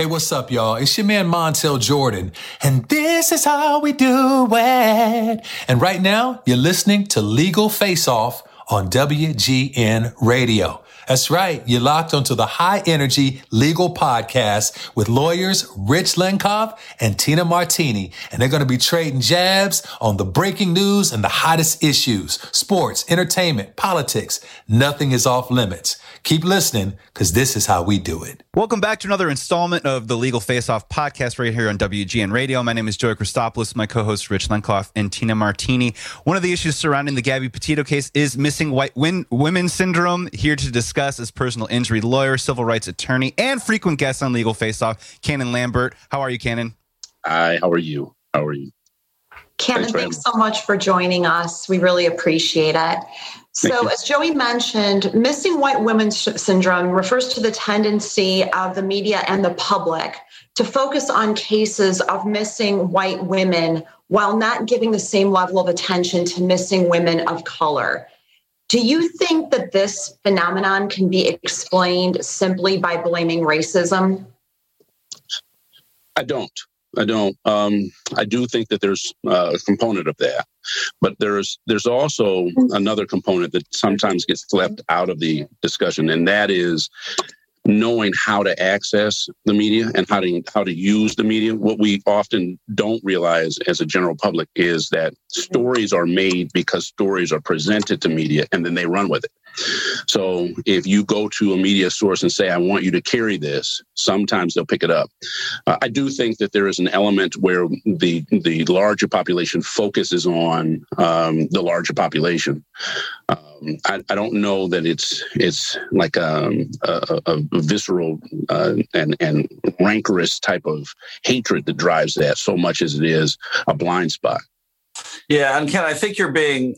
Hey, what's up, y'all? It's your man, Montel Jordan, and this is how we do it. And right now, you're listening to Legal Face Off on WGN Radio. That's right. You're locked onto the high-energy legal podcast with lawyers Rich Lenkov and Tina Martini, and they're going to be trading jabs on the breaking news and the hottest issues, sports, entertainment, politics. Nothing is off limits. Keep listening, because this is how we do it. Welcome back to another installment of the Legal Face-Off podcast right here on WGN Radio. My name is Joey Christopoulos. My co-hosts Rich Lenkov and Tina Martini. One of the issues surrounding the Gabby Petito case is missing white women syndrome. Here to discuss is personal injury lawyer, civil rights attorney, and frequent guest on Legal Face-Off, Cannon Lambert. How are you, Cannon? Hi, how are you? Cannon, thanks so much for joining us. We really appreciate it. So as Joey mentioned, missing white women syndrome refers to the tendency of the media and the public to focus on cases of missing white women while not giving the same level of attention to missing women of color. Do you think that this phenomenon can be explained simply by blaming racism? I don't. I do think that there's a component of that, but there's also another component that sometimes gets left out of the discussion, and that is knowing how to access the media and how to use the media. What we often don't realize as a general public is that stories are made because stories are presented to media, and then they run with it. So if you go to a media source and say, I want you to carry this, sometimes they'll pick it up. I do think that there is an element where the larger population focuses on the larger population. I don't know that it's like a visceral and rancorous type of hatred that drives that so much as it is a blind spot. Yeah, and Ken, I think you're being,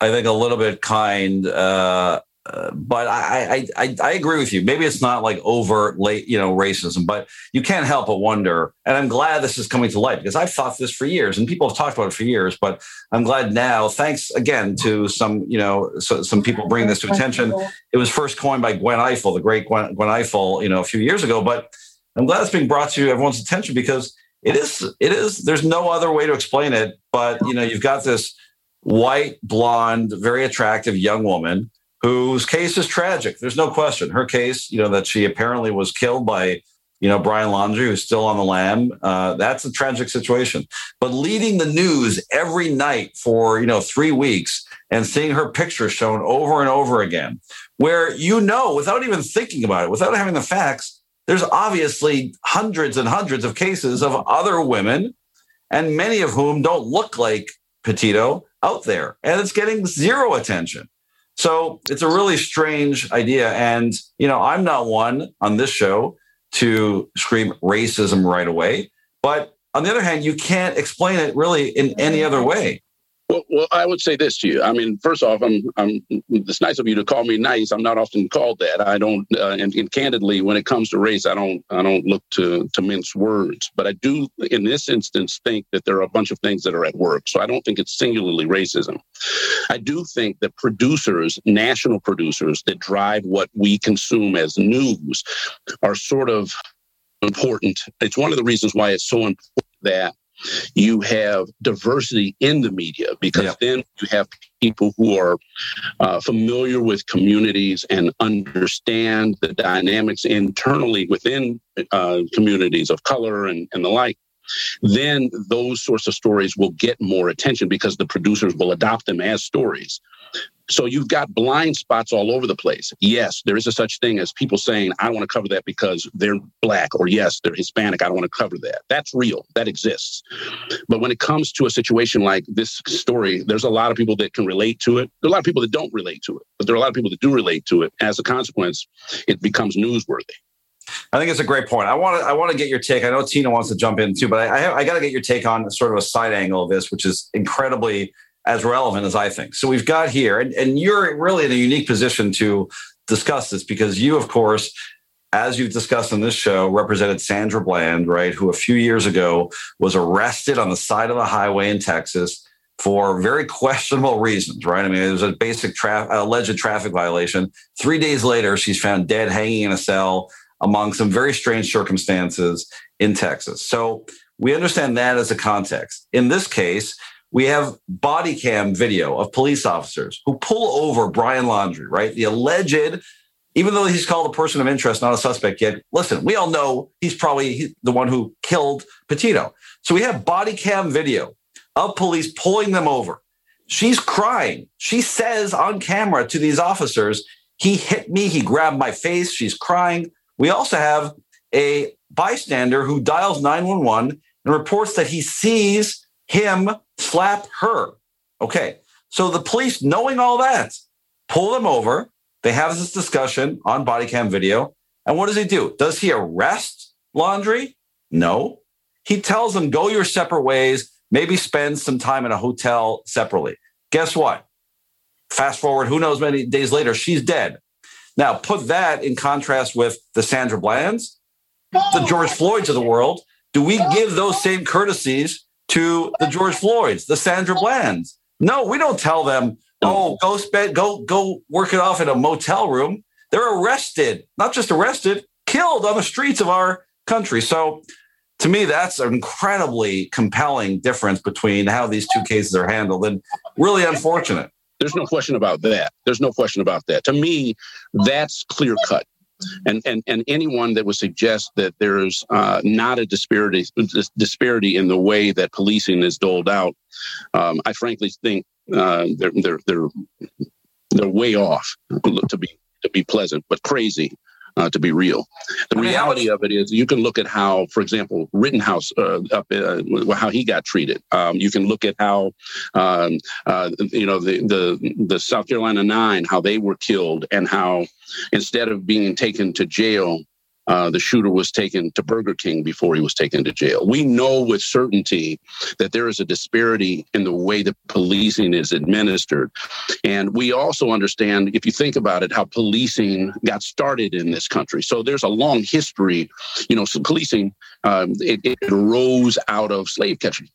I think a little bit kind, but I agree with you. Maybe it's not like overt, racism, but you can't help but wonder. And I'm glad this is coming to light because I've thought this for years, and people have talked about it for years. But I'm glad now, thanks again to some, some people bringing this to attention. It was first coined by Gwen Ifill, the great Gwen Ifill, a few years ago. But I'm glad it's being brought to everyone's attention because it is. There's no other way to explain it. But you've got this white, blonde, very attractive young woman whose case is tragic. There's no question. Her case, that she apparently was killed by, Brian Laundrie, who's still on the lam. That's a tragic situation. But leading the news every night for, 3 weeks and seeing her picture shown over and over again, where, without even thinking about it, without having the facts, there's obviously hundreds and hundreds of cases of other women, and many of whom don't look like Petito, out there, and it's getting zero attention. So it's a really strange idea. And, I'm not one on this show to scream racism right away. But on the other hand, you can't explain it really in any other way. Well, I would say this to you. I mean, first off, it's nice of you to call me nice. I'm not often called that. I don't, and candidly, when it comes to race, I don't look to mince words. But I do, in this instance, think that there are a bunch of things that are at work. So I don't think it's singularly racism. I do think that producers, national producers that drive what we consume as news are sort of important. It's one of the reasons why it's so important that you have diversity in the media, because then you have people who are familiar with communities and understand the dynamics internally within communities of color and the like. Then those sorts of stories will get more attention because the producers will adopt them as stories. So you've got blind spots all over the place. Yes, there is a such thing as people saying, I want to cover that because they're black, or yes, they're Hispanic, I don't want to cover that. That's real. That exists. But when it comes to a situation like this story, there's a lot of people that can relate to it. There are a lot of people that don't relate to it, but there are a lot of people that do relate to it. As a consequence, it becomes newsworthy. I think it's a great point. I want to get your take. I know Tina wants to jump in too, but I got to get your take on sort of a side angle of this, which is incredibly as relevant as I think. So we've got here, and you're really in a unique position to discuss this because you, of course, as you've discussed on this show, represented Sandra Bland, right, who a few years ago was arrested on the side of a highway in Texas for very questionable reasons, right? I mean, it was a basic alleged traffic violation. 3 days later, she's found dead, hanging in a cell. among some very strange circumstances in Texas. So we understand that as a context. In this case, we have body cam video of police officers who pull over Brian Laundrie, right? The alleged, even though he's called a person of interest, not a suspect yet. Listen, we all know he's probably the one who killed Petito. So we have body cam video of police pulling them over. She's crying. She says on camera to these officers, he hit me, he grabbed my face. She's crying. We also have a bystander who dials 911 and reports that he sees him slap her. Okay, so the police, knowing all that, pull them over. They have this discussion on body cam video. And what does he do? Does he arrest Laundrie? No. He tells them, go your separate ways, maybe spend some time in a hotel separately. Guess what? Fast forward, who knows, many days later, she's dead. Now, put that in contrast with the Sandra Bland's, the George Floyds of the world. Do we give those same courtesies to the George Floyds, the Sandra Bland's? No, we don't tell them, oh, go work it off in a motel room. They're arrested, not just arrested, killed on the streets of our country. So to me, that's an incredibly compelling difference between how these two cases are handled, and really unfortunate. There's no question about that. To me, that's clear cut. And anyone that would suggest that there's not a disparity in the way that policing is doled out, I frankly think they're way off, to be pleasant, but crazy to be real. The reality of it is, you can look at how, for example, Rittenhouse, how he got treated. You can look at how the South Carolina Nine, how they were killed, and how instead of being taken to jail, the shooter was taken to Burger King before he was taken to jail. We know with certainty that there is a disparity in the way that policing is administered. And we also understand, if you think about it, how policing got started in this country. So there's a long history. So policing, it rose out of slave catching.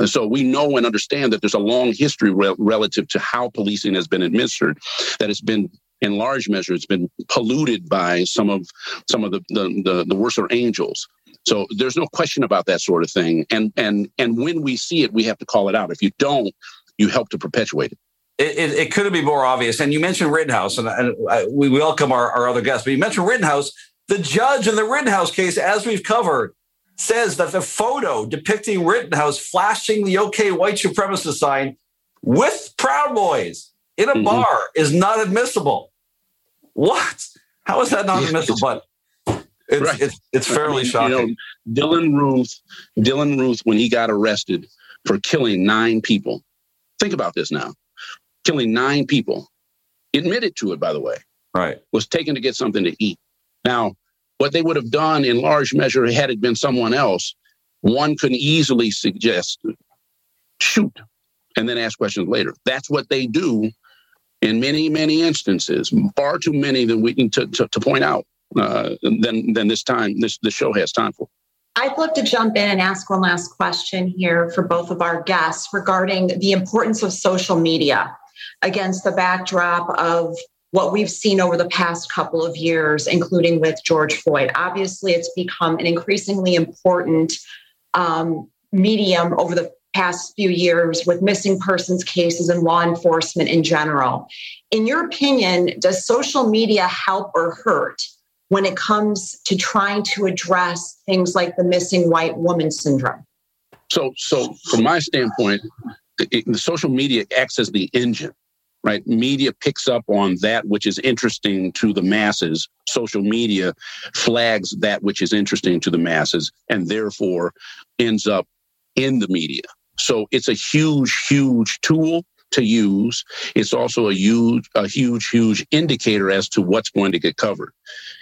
And so we know and understand that there's a long history relative to how policing has been administered, that it's been, in large measure, it's been polluted by some of the worser angels. So there's no question about that sort of thing. And when we see it, we have to call it out. If you don't, you help to perpetuate it. It couldn't be more obvious. And you mentioned Rittenhouse, and we welcome our other guests. But you mentioned Rittenhouse. The judge in the Rittenhouse case, as we've covered, says that the photo depicting Rittenhouse flashing the OK white supremacist sign with Proud Boys in a bar is not admissible. What? How is that not admissible? But it's fairly shocking. Dylan Ruth, when he got arrested for killing 9 people, think about this now, killing 9 people, admitted to it, by the way, right, was taken to get something to eat. Now, what they would have done in large measure had it been someone else, one could easily suggest, shoot, and then ask questions later. That's what they do. In many, many instances, far too many that we need to point out than this time, this show has time for. I'd love to jump in and ask one last question here for both of our guests regarding the importance of social media against the backdrop of what we've seen over the past couple of years, including with George Floyd. Obviously, it's become an increasingly important medium over the past few years with missing persons cases and law enforcement in general. In your opinion, does social media help or hurt when it comes to trying to address things like the missing white woman syndrome? So from my standpoint, the social media acts as the engine, right? Media picks up on that which is interesting to the masses. Social media flags that which is interesting to the masses and therefore ends up in the media. So it's a huge, huge tool to use. It's also a huge indicator as to what's going to get covered.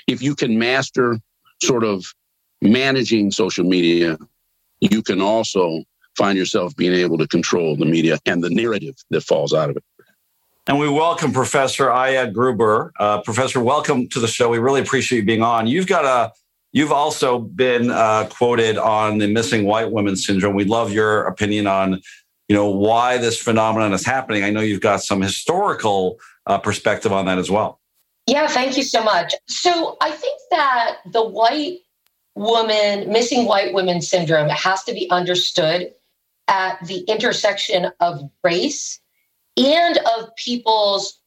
If you can master sort of managing social media, you can also find yourself being able to control the media and the narrative that falls out of it. And we welcome Professor Ayad Gruber. Professor, welcome to the show. We really appreciate you being on. You've also been quoted on the missing white women syndrome. We'd love your opinion on, why this phenomenon is happening. I know you've got some historical perspective on that as well. Yeah, thank you so much. So I think that the white woman, missing white women syndrome has to be understood at the intersection of race and of people's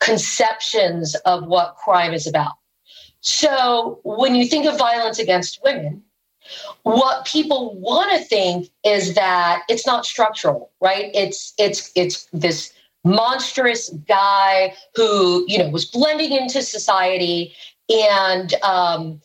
conceptions of what crime is about. So when you think of violence against women, what people want to think is that it's not structural, right? It's this monstrous guy who, you know, was blending into society, and the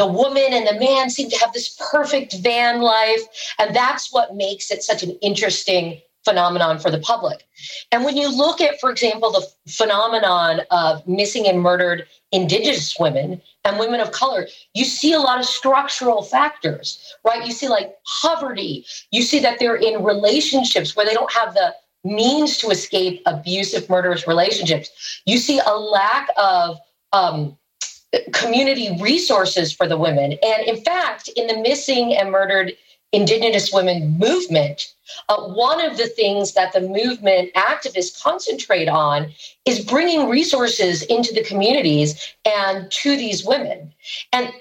woman and the man seem to have this perfect van life, and that's what makes it such an interesting phenomenon for the public. And when you look at, for example, the phenomenon of missing and murdered Indigenous women and women of color, you see a lot of structural factors, right? You see like poverty. You see that they're in relationships where they don't have the means to escape abusive, murderous relationships. You see a lack of community resources for the women. And in fact, in the missing and murdered Indigenous women movement, one of the things that the movement activists concentrate on is bringing resources into the communities and to these women. And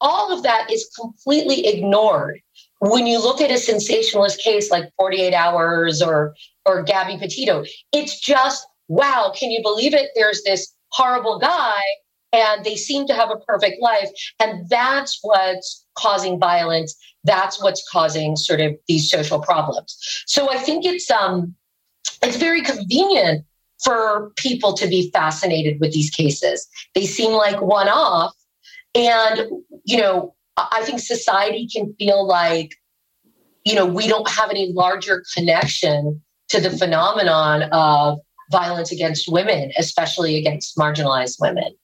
all of that is completely ignored when you look at a sensationalist case like 48 Hours or Gabby Petito. It's just, wow, can you believe it? There's this horrible guy and they seem to have a perfect life. And that's what's causing violence. That's what's causing sort of these social problems. So I think it's very convenient for people to be fascinated with these cases. They seem like one-off, and you know, I think society can feel like, you know, we don't have any larger connection to the phenomenon of violence against women, especially against marginalized women.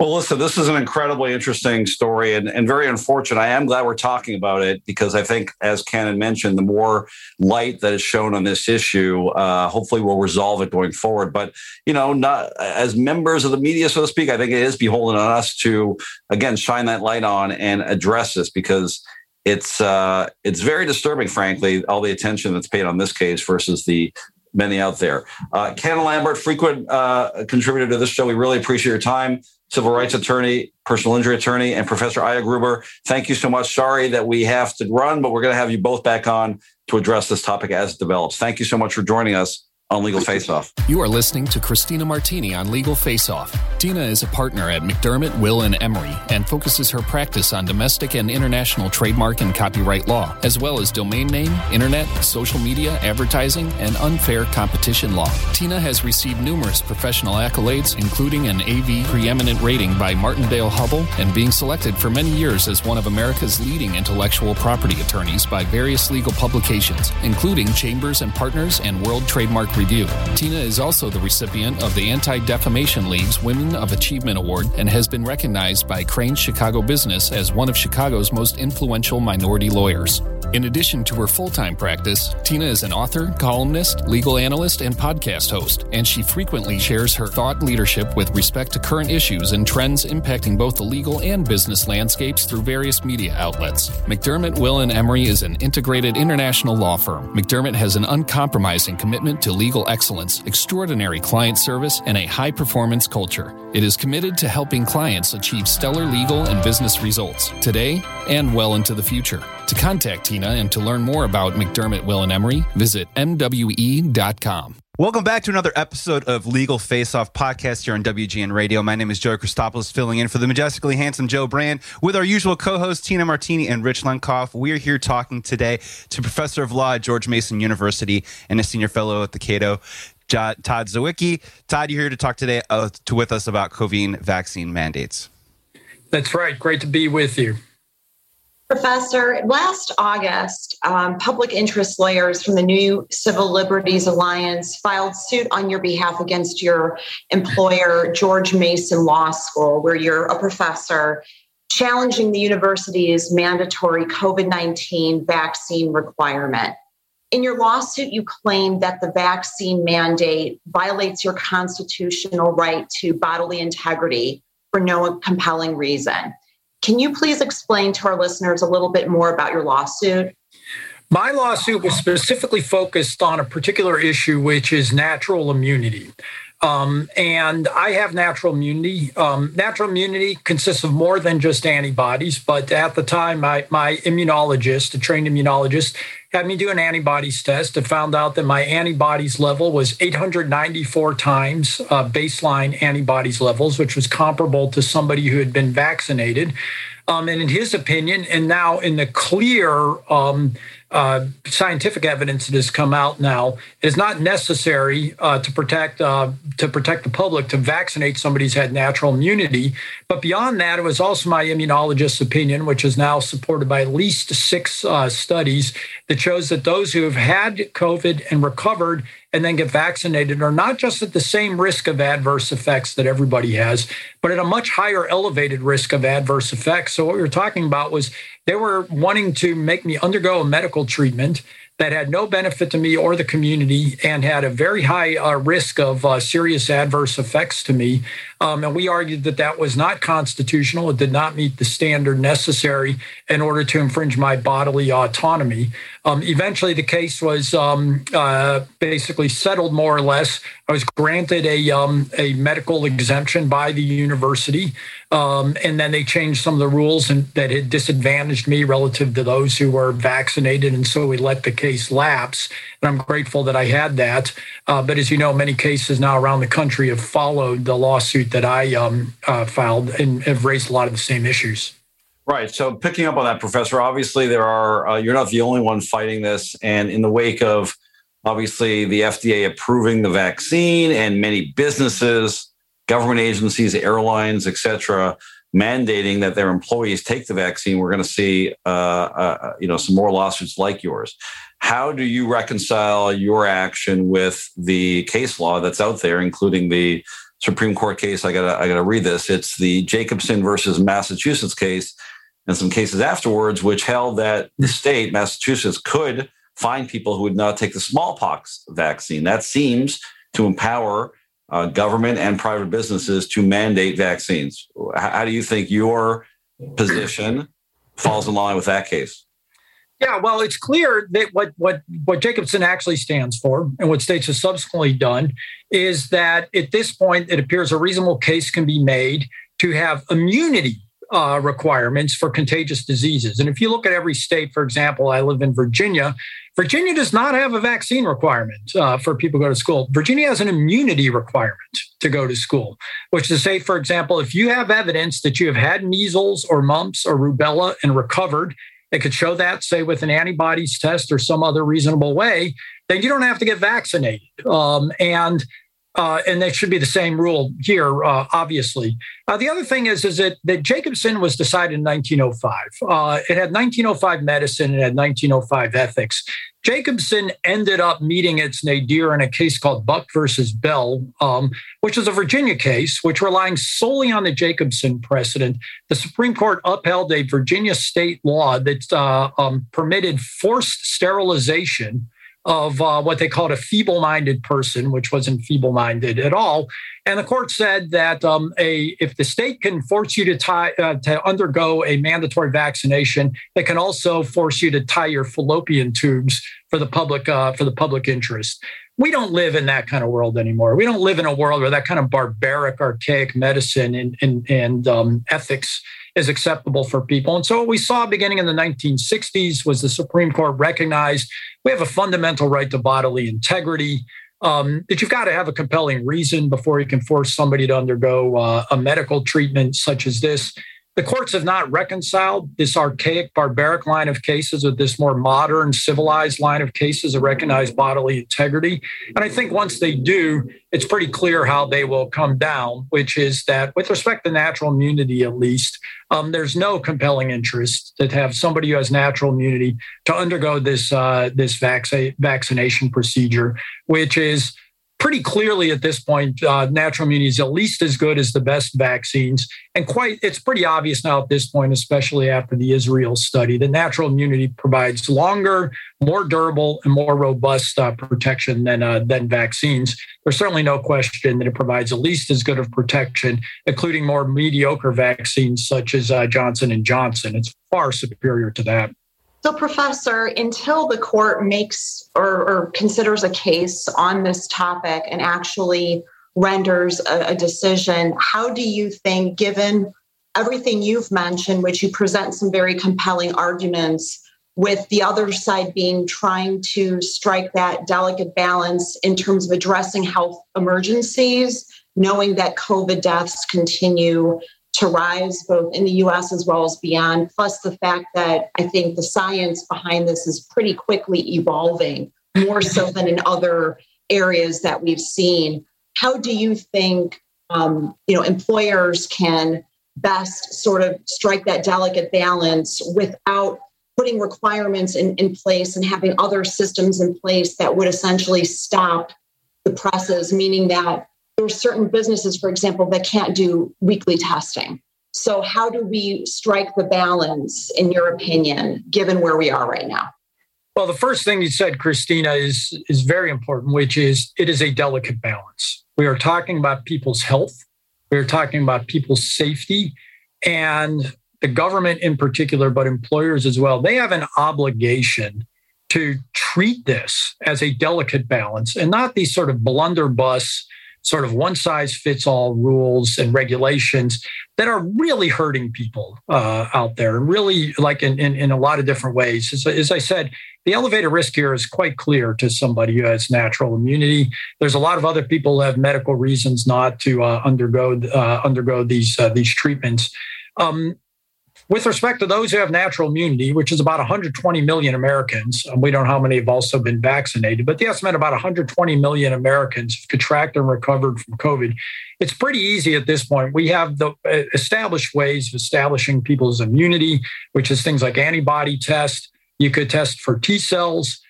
Well, listen, this is an incredibly interesting story and very unfortunate. I am glad we're talking about it because I think, as Cannon mentioned, the more light that is shown on this issue, hopefully we'll resolve it going forward. But, you know, not as members of the media, so to speak, I think it is beholden on us to, again, shine that light on and address this because it's very disturbing, frankly, all the attention that's paid on this case versus the many out there. Cannon Lambert, frequent contributor to this show. We really appreciate your time. Civil rights attorney, personal injury attorney, and Professor Ayad Gruber, thank you so much. Sorry that we have to run, but we're going to have you both back on to address this topic as it develops. Thank you so much for joining us on Legal Face Off. You are listening to Christina Martini on Legal Face Off. Tina is a partner at McDermott, Will & Emery and focuses her practice on domestic and international trademark and copyright law, as well as domain name, internet, social media, advertising, and unfair competition law. Tina has received numerous professional accolades, including an AV preeminent rating by Martindale-Hubbell and being selected for many years as one of America's leading intellectual property attorneys by various legal publications, including Chambers & Partners and World Trademark Review. Tina is also the recipient of the Anti-Defamation League's Women of Achievement Award and has been recognized by Crain's Chicago Business as one of Chicago's most influential minority lawyers. In addition to her full-time practice, Tina is an author, columnist, legal analyst, and podcast host, and she frequently shares her thought leadership with respect to current issues and trends impacting both the legal and business landscapes through various media outlets. McDermott, Will & Emery is an integrated international law firm. McDermott has an uncompromising commitment to legal excellence, extraordinary client service, and a high-performance culture. It is committed to helping clients achieve stellar legal and business results today and well into the future. To contact Tina and to learn more about McDermott, Will & Emery, visit MWE.com. Welcome back to another episode of Legal Face Off podcast here on WGN Radio. My name is Joey Christopoulos, filling in for the majestically handsome Joe Brand with our usual co-hosts Tina Martini and Rich Lenkov. We are here talking today to Professor of Law at George Mason University and a Senior Fellow at the Cato, Todd Zawicki. Todd, you're here to talk today with us about COVID vaccine mandates. That's right. Great to be with you. Professor, last August, public interest lawyers from the New Civil Liberties Alliance filed suit on your behalf against your employer, George Mason Law School, where you're a professor, challenging the university's mandatory COVID-19 vaccine requirement. In your lawsuit, you claim that the vaccine mandate violates your constitutional right to bodily integrity for no compelling reason. Can you please explain to our listeners a little bit more about your lawsuit? My lawsuit was specifically focused on a particular issue, which is natural immunity. And I have natural immunity. Natural immunity consists of more than just antibodies, but at the time, my immunologist, a trained immunologist, had me do an antibodies test and found out that my antibodies level was 894 times baseline antibodies levels, which was comparable to somebody who had been vaccinated. And in his opinion, and now in the clear scientific evidence that has come out now, it is not necessary to protect the public to vaccinate somebody who's had natural immunity. But beyond that, it was also my immunologist's opinion, which is now supported by at least six studies, that shows that those who have had COVID and recovered and then get vaccinated are not just at the same risk of adverse effects that everybody has, but at a much higher elevated risk of adverse effects. So what we were talking about was they were wanting to make me undergo a medical treatment that had no benefit to me or the community and had a very high risk of serious adverse effects to me. And we argued that that was not constitutional. It did not meet the standard necessary in order to infringe my bodily autonomy. Eventually, the case was basically settled more or less. I was granted a medical exemption by the university, and then they changed some of the rules and that had disadvantaged me relative to those who were vaccinated, and so we let the case lapse. And I'm grateful that I had that. But as you know, many cases now around the country have followed the lawsuit that I filed and have raised a lot of the same issues. Right. So picking up on that, Professor, obviously there are, you're not the only one fighting this. And in the wake of, obviously, the FDA approving the vaccine and many businesses, government agencies, airlines, et cetera, mandating that their employees take the vaccine, we're going to see some more lawsuits like yours. How do you reconcile your action with the case law that's out there, including the Supreme Court case? I gotta read this. It's the Jacobson versus Massachusetts case and some cases afterwards, which held that the state, Massachusetts, could find people who would not take the smallpox vaccine. That seems to empower government and private businesses to mandate vaccines. How do you think your position falls in line with that case? Yeah, well, it's clear that what Jacobson actually stands for and what states have subsequently done is that at this point, it appears a reasonable case can be made to have immunity requirements for contagious diseases. And if you look at every state, for example, I live in Virginia. Virginia does not have a vaccine requirement for people to go to school. Virginia has an immunity requirement to go to school, which is to say, for example, if you have evidence that you have had measles or mumps or rubella and recovered, they could show that, say, with an antibodies test or some other reasonable way, then you don't have to get vaccinated. And that should be the same rule here, obviously. The other thing is that Jacobson was decided in 1905. It had 1905 medicine. It had 1905 ethics. Jacobson ended up meeting its nadir in a case called Buck versus Bell, which is a Virginia case, which relying solely on the Jacobson precedent, the Supreme Court upheld a Virginia state law that permitted forced sterilization of what they called a feeble-minded person, which wasn't feeble-minded at all. And the court said that if the state can force you to undergo a mandatory vaccination, they can also force you to tie your fallopian tubes for the public interest. We don't live in that kind of world anymore. We don't live in a world where that kind of barbaric, archaic medicine and ethics is acceptable for people. And so what we saw beginning in the 1960s was the Supreme Court recognized we have a fundamental right to bodily integrity, that you've got to have a compelling reason before you can force somebody to undergo a medical treatment such as this. The courts have not reconciled this archaic, barbaric line of cases with this more modern, civilized line of cases that recognize bodily integrity. And I think once they do, it's pretty clear how they will come down, which is that with respect to natural immunity, at least, there's no compelling interest that have somebody who has natural immunity to undergo this vaccination procedure, which is pretty clearly at this point, natural immunity is at least as good as the best vaccines. And it's pretty obvious now at this point, especially after the Israel study, that natural immunity provides longer, more durable, and more robust protection than vaccines. There's certainly no question that it provides at least as good of protection, including more mediocre vaccines such as Johnson & Johnson. It's far superior to that. So, Professor, until the court makes or considers a case on this topic and actually renders a decision, how do you think, given everything you've mentioned, which you present some very compelling arguments, with the other side being trying to strike that delicate balance in terms of addressing health emergencies, knowing that COVID deaths continue to rise both in the U.S. as well as beyond, plus the fact that I think the science behind this is pretty quickly evolving, more so than in other areas that we've seen. How do you think employers can best sort of strike that delicate balance without putting requirements in place and having other systems in place that would essentially stop the presses, meaning that there are certain businesses, for example, that can't do weekly testing? So how do we strike the balance, in your opinion, given where we are right now? Well, the first thing you said, Christina, is very important, which is it is a delicate balance. We are talking about people's health. We are talking about people's safety, and the government in particular, but employers as well, they have an obligation to treat this as a delicate balance and not these sort of blunderbuss, sort of one-size-fits-all rules and regulations that are really hurting people out there and really like in a lot of different ways. As I said, the elevated risk here is quite clear to somebody who has natural immunity. There's a lot of other people who have medical reasons not to undergo these treatments. With respect to those who have natural immunity, which is about 120 million Americans, and we don't know how many have also been vaccinated, but the estimate about 120 million Americans have contracted and recovered from COVID. It's pretty easy at this point. We have the established ways of establishing people's immunity, which is things like antibody tests. You could test for T cells.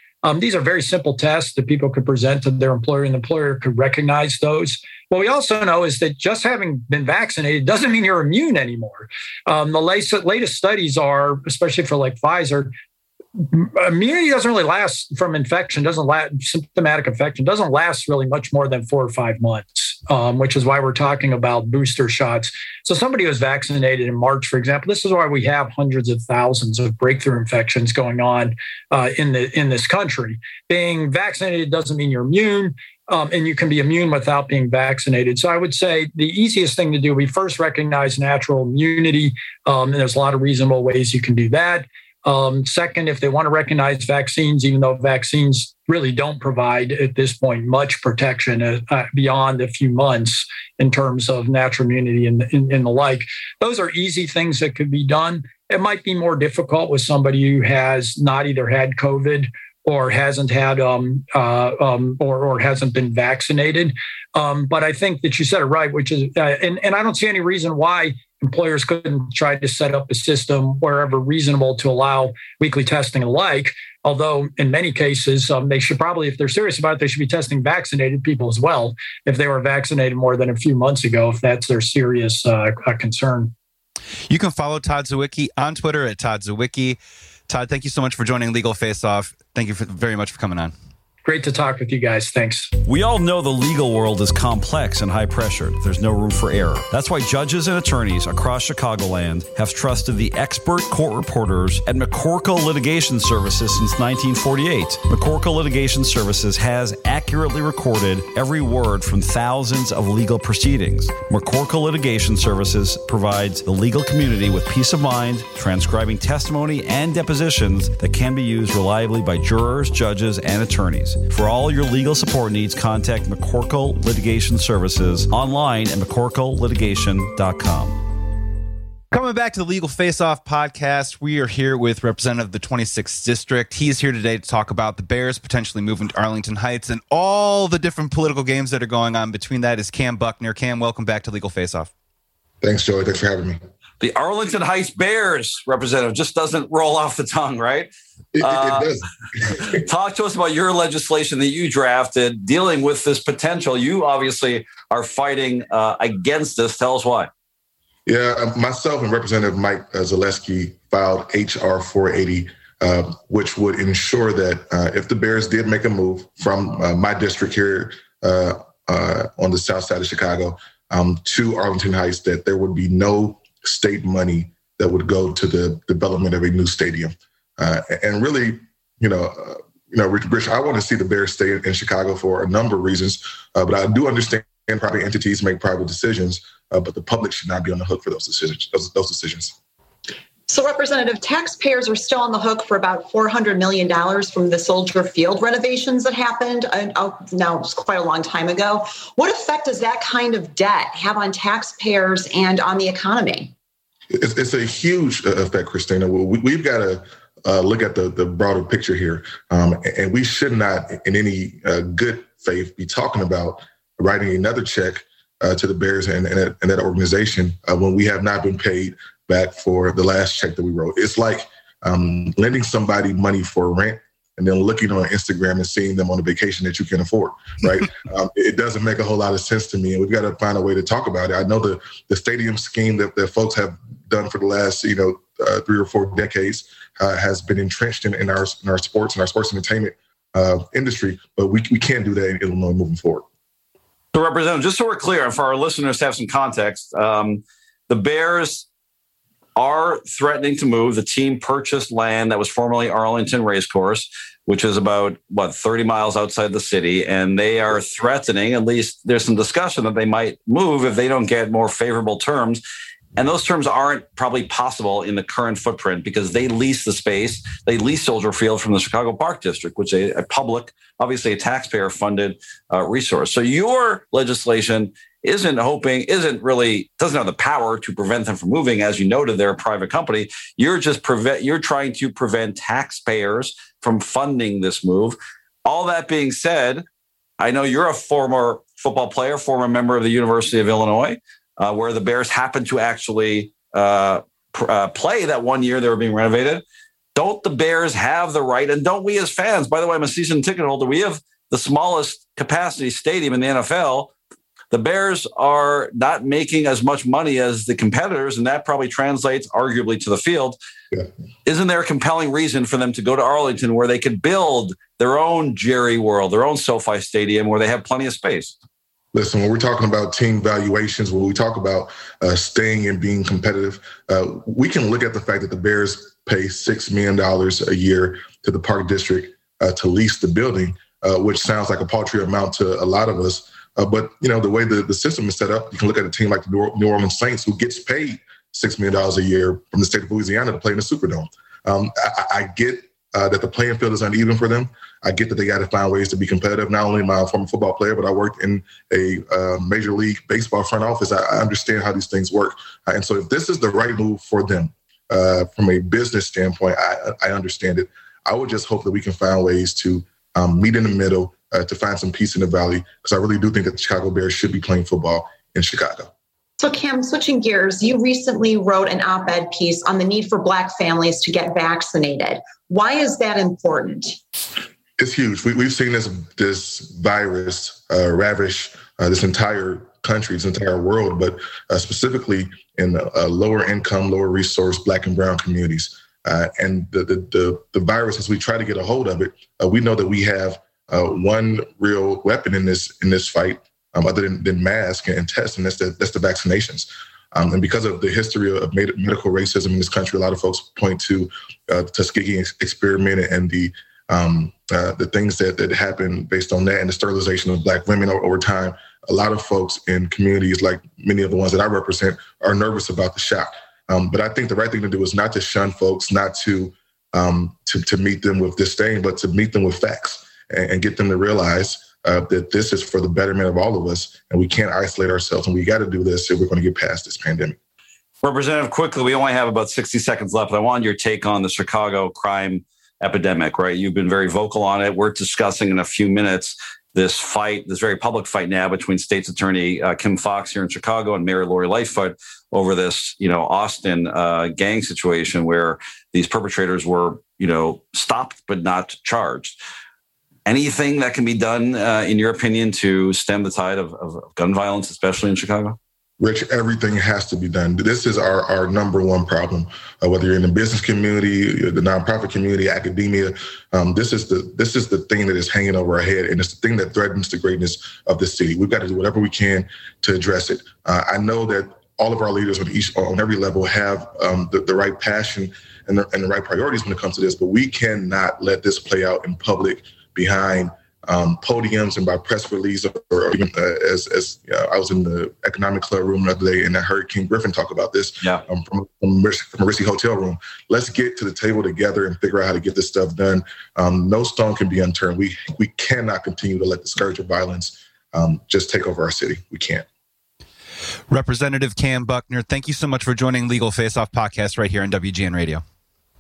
These are very simple tests that people could present to their employer, and the employer could recognize those. What we also know is that just having been vaccinated doesn't mean you're immune anymore. The latest studies are, especially for like Pfizer, immunity doesn't really last from infection, symptomatic infection doesn't last really much more than 4 or 5 months, which is why we're talking about booster shots. So somebody who was vaccinated in March, for example, this is why we have hundreds of thousands of breakthrough infections going on in this country. Being vaccinated doesn't mean you're immune. And you can be immune without being vaccinated. So I would say the easiest thing to do, we first recognize natural immunity, and there's a lot of reasonable ways you can do that. Second, if they want to recognize vaccines, even though vaccines really don't provide at this point much protection beyond a few months in terms of natural immunity and the like, those are easy things that could be done. It might be more difficult with somebody who has not either had COVID or hasn't had or hasn't been vaccinated. But I think that you said it right, which is, and I don't see any reason why employers couldn't try to set up a system wherever reasonable to allow weekly testing and the like. Although in many cases, they should probably, if they're serious about it, they should be testing vaccinated people as well, if they were vaccinated more than a few months ago, if that's their serious concern. You can follow Todd Zawicki on Twitter at Todd Zawicki. Todd, thank you so much for joining Legal Face Off. Thank you very much for coming on. Great to talk with you guys. Thanks. We all know the legal world is complex and high pressured. There's no room for error. That's why judges and attorneys across Chicagoland have trusted the expert court reporters at McCorkle Litigation Services since 1948. McCorkle Litigation Services has accurately recorded every word from thousands of legal proceedings. McCorkle Litigation Services provides the legal community with peace of mind, transcribing testimony and depositions that can be used reliably by jurors, judges, and attorneys. For all your legal support needs, contact McCorkle Litigation Services online at McCorkleLitigation.com. Coming back to the Legal Face-Off podcast, we are here with Representative of the 26th District. He's here today to talk about the Bears potentially moving to Arlington Heights and all the different political games that are going on. Between that is Cam Buckner. Cam, welcome back to Legal Face-Off. Thanks, Joey. Thanks for having me. The Arlington Heights Bears, Representative, just doesn't roll off the tongue, right? It does. Talk to us about your legislation that you drafted dealing with this potential. You obviously are fighting against this. Tell us why. Yeah, myself and Representative Mike Zaleski filed H.R. 480, which would ensure that if the Bears did make a move from my district here on the south side of Chicago to Arlington Heights, that there would be no state money that would go to the development of a new stadium. And really, Rich, I want to see the Bears stay in Chicago for a number of reasons, but I do understand private entities make private decisions, but the public should not be on the hook for those decisions. So, Representative, taxpayers are still on the hook for about $400 million from the Soldier Field renovations that happened now quite a long time ago. What effect does that kind of debt have on taxpayers and on the economy? It's a huge effect, Christina. We've got to look at the broader picture here. And we should not, in any good faith, be talking about writing another check to the Bears and that organization when we have not been paid back for the last check that we wrote. It's like lending somebody money for rent and then looking on Instagram and seeing them on a vacation that you can afford, right? It doesn't make a whole lot of sense to me, and we've got to find a way to talk about it. I know the stadium scheme that folks have done for the last, 3 or 4 decades has been entrenched in our sports and our sports entertainment industry, but we can't do that in Illinois moving forward. So, Representative, just so we're clear, and for our listeners to have some context, the Bears are threatening to move. The team purchased land that was formerly Arlington Racecourse, which is about 30 miles outside the city. And they are threatening, at least there's some discussion that they might move if they don't get more favorable terms. And those terms aren't probably possible in the current footprint because they lease the space. They lease Soldier Field from the Chicago Park District, which is a public, obviously a taxpayer funded resource. So your legislation doesn't have the power to prevent them from moving. As you noted, they're a private company. You're trying to prevent taxpayers from funding this move. All that being said, I know you're a former football player, former member of the University of Illinois, where the Bears happened to actually play that one year they were being renovated. Don't the Bears have the right? And don't we as fans, by the way, I'm a season ticket holder, we have the smallest capacity stadium in the NFL. The Bears are not making as much money as the competitors, and that probably translates arguably to the field. Yeah. Isn't there a compelling reason for them to go to Arlington where they could build their own Jerry World, their own SoFi Stadium, where they have plenty of space? Listen, when we're talking about team valuations, when we talk about staying and being competitive, we can look at the fact that the Bears pay $6 million a year to the Park District to lease the building, which sounds like a paltry amount to a lot of us. But, the way the system is set up, you can look at a team like the New Orleans Saints, who gets paid $6 million a year from the state of Louisiana to play in the Superdome. I get that the playing field is uneven for them. I get that they got to find ways to be competitive. Not only am I a former football player, but I worked in a Major League Baseball front office. I understand how these things work. And so if this is the right move for them from a business standpoint, I understand it. I would just hope that we can find ways to meet in the middle, to find some peace in the valley, because I really do think that the Chicago Bears should be playing football in Chicago. So, Cam, switching gears, you recently wrote an op-ed piece on the need for Black families to get vaccinated. Why is that important? It's huge. We've seen this virus ravish this entire country, this entire world, but specifically in the lower income, lower resource Black and brown communities. And the virus, as we try to get a hold of it, we know that we have one real weapon in this fight, other than masks and tests, and that's the vaccinations. And because of the history of medical racism in this country, a lot of folks point to the Tuskegee experiment and the things that happened based on that, and the sterilization of Black women over time. A lot of folks in communities, like many of the ones that I represent, are nervous about the shot. But I think the right thing to do is not to shun folks, not to meet them with disdain, but to meet them with facts and get them to realize that this is for the betterment of all of us, and we can't isolate ourselves, and we got to do this if we're going to get past this pandemic. Representative, quickly, we only have about 60 seconds left. I wanted your take on the Chicago crime epidemic, right? You've been very vocal on it. We're discussing in a few minutes this very public fight now between State's Attorney Kim Foxx here in Chicago and Mayor Lori Lightfoot over this, Austin gang situation where these perpetrators were, stopped but not charged. Anything that can be done, in your opinion, to stem the tide of gun violence, especially in Chicago? Rich, everything has to be done. This is our number one problem. Whether you're in the business community, the nonprofit community, academia, this is the thing that is hanging over our head, and it's the thing that threatens the greatness of the city. We've got to do whatever we can to address it. I know that all of our leaders on every level have the right passion and the right priorities when it comes to this. But we cannot let this play out in public behind podiums and by press release. Or, I was in the economic club room the other day, and I heard King Griffin talk about this from a risky hotel room. Let's get to the table together and figure out how to get this stuff done. No stone can be unturned. We cannot continue to let the scourge of violence just take over our city. We can't. Representative Cam Buckner, thank you so much for joining Legal Face Off podcast right here on WGN Radio.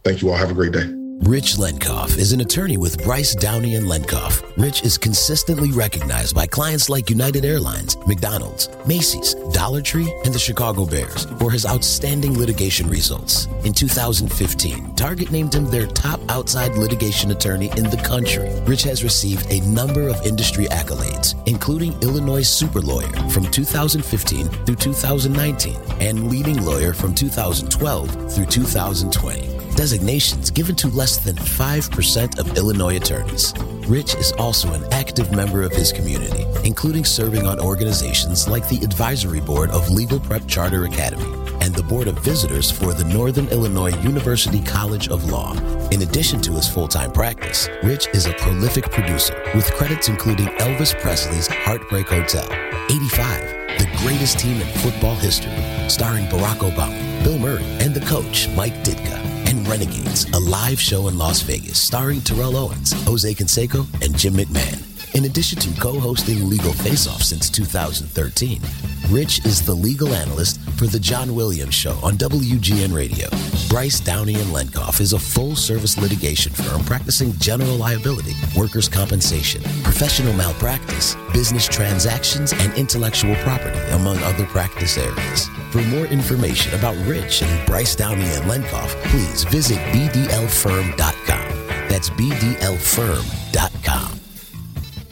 Thank you all. Have a great day. Rich Lenkov is an attorney with Bryce, Downey & Lenkov. Rich is consistently recognized by clients like United Airlines, McDonald's, Macy's, Dollar Tree, and the Chicago Bears for his outstanding litigation results. In 2015, Target named him their top outside litigation attorney in the country. Rich has received a number of industry accolades, including Illinois Super Lawyer from 2015 through 2019 and Leading Lawyer from 2012 through 2020. Designations given to less than 5% of Illinois attorneys. Rich is also an active member of his community, including serving on organizations like the Advisory Board of Legal Prep Charter Academy and the Board of Visitors for the Northern Illinois University College of Law. In addition to his full-time practice, Rich is a prolific producer with credits including Elvis Presley's Heartbreak Hotel, 85, The Greatest Team in Football History, starring Barack Obama, Bill Murray, and the coach, Mike Ditka, and Renegades, a live show in Las Vegas starring Terrell Owens, Jose Canseco, and Jim McMahon. In addition to co-hosting Legal Face Off since 2013, Rich is the legal analyst for The John Williams Show on WGN Radio. Bryce, Downey & Lenkov is a full-service litigation firm practicing general liability, workers' compensation, professional malpractice, business transactions, and intellectual property, among other practice areas. For more information about Rich and Bryce, Downey & Lenkov, please visit bdlfirm.com. That's bdlfirm.com.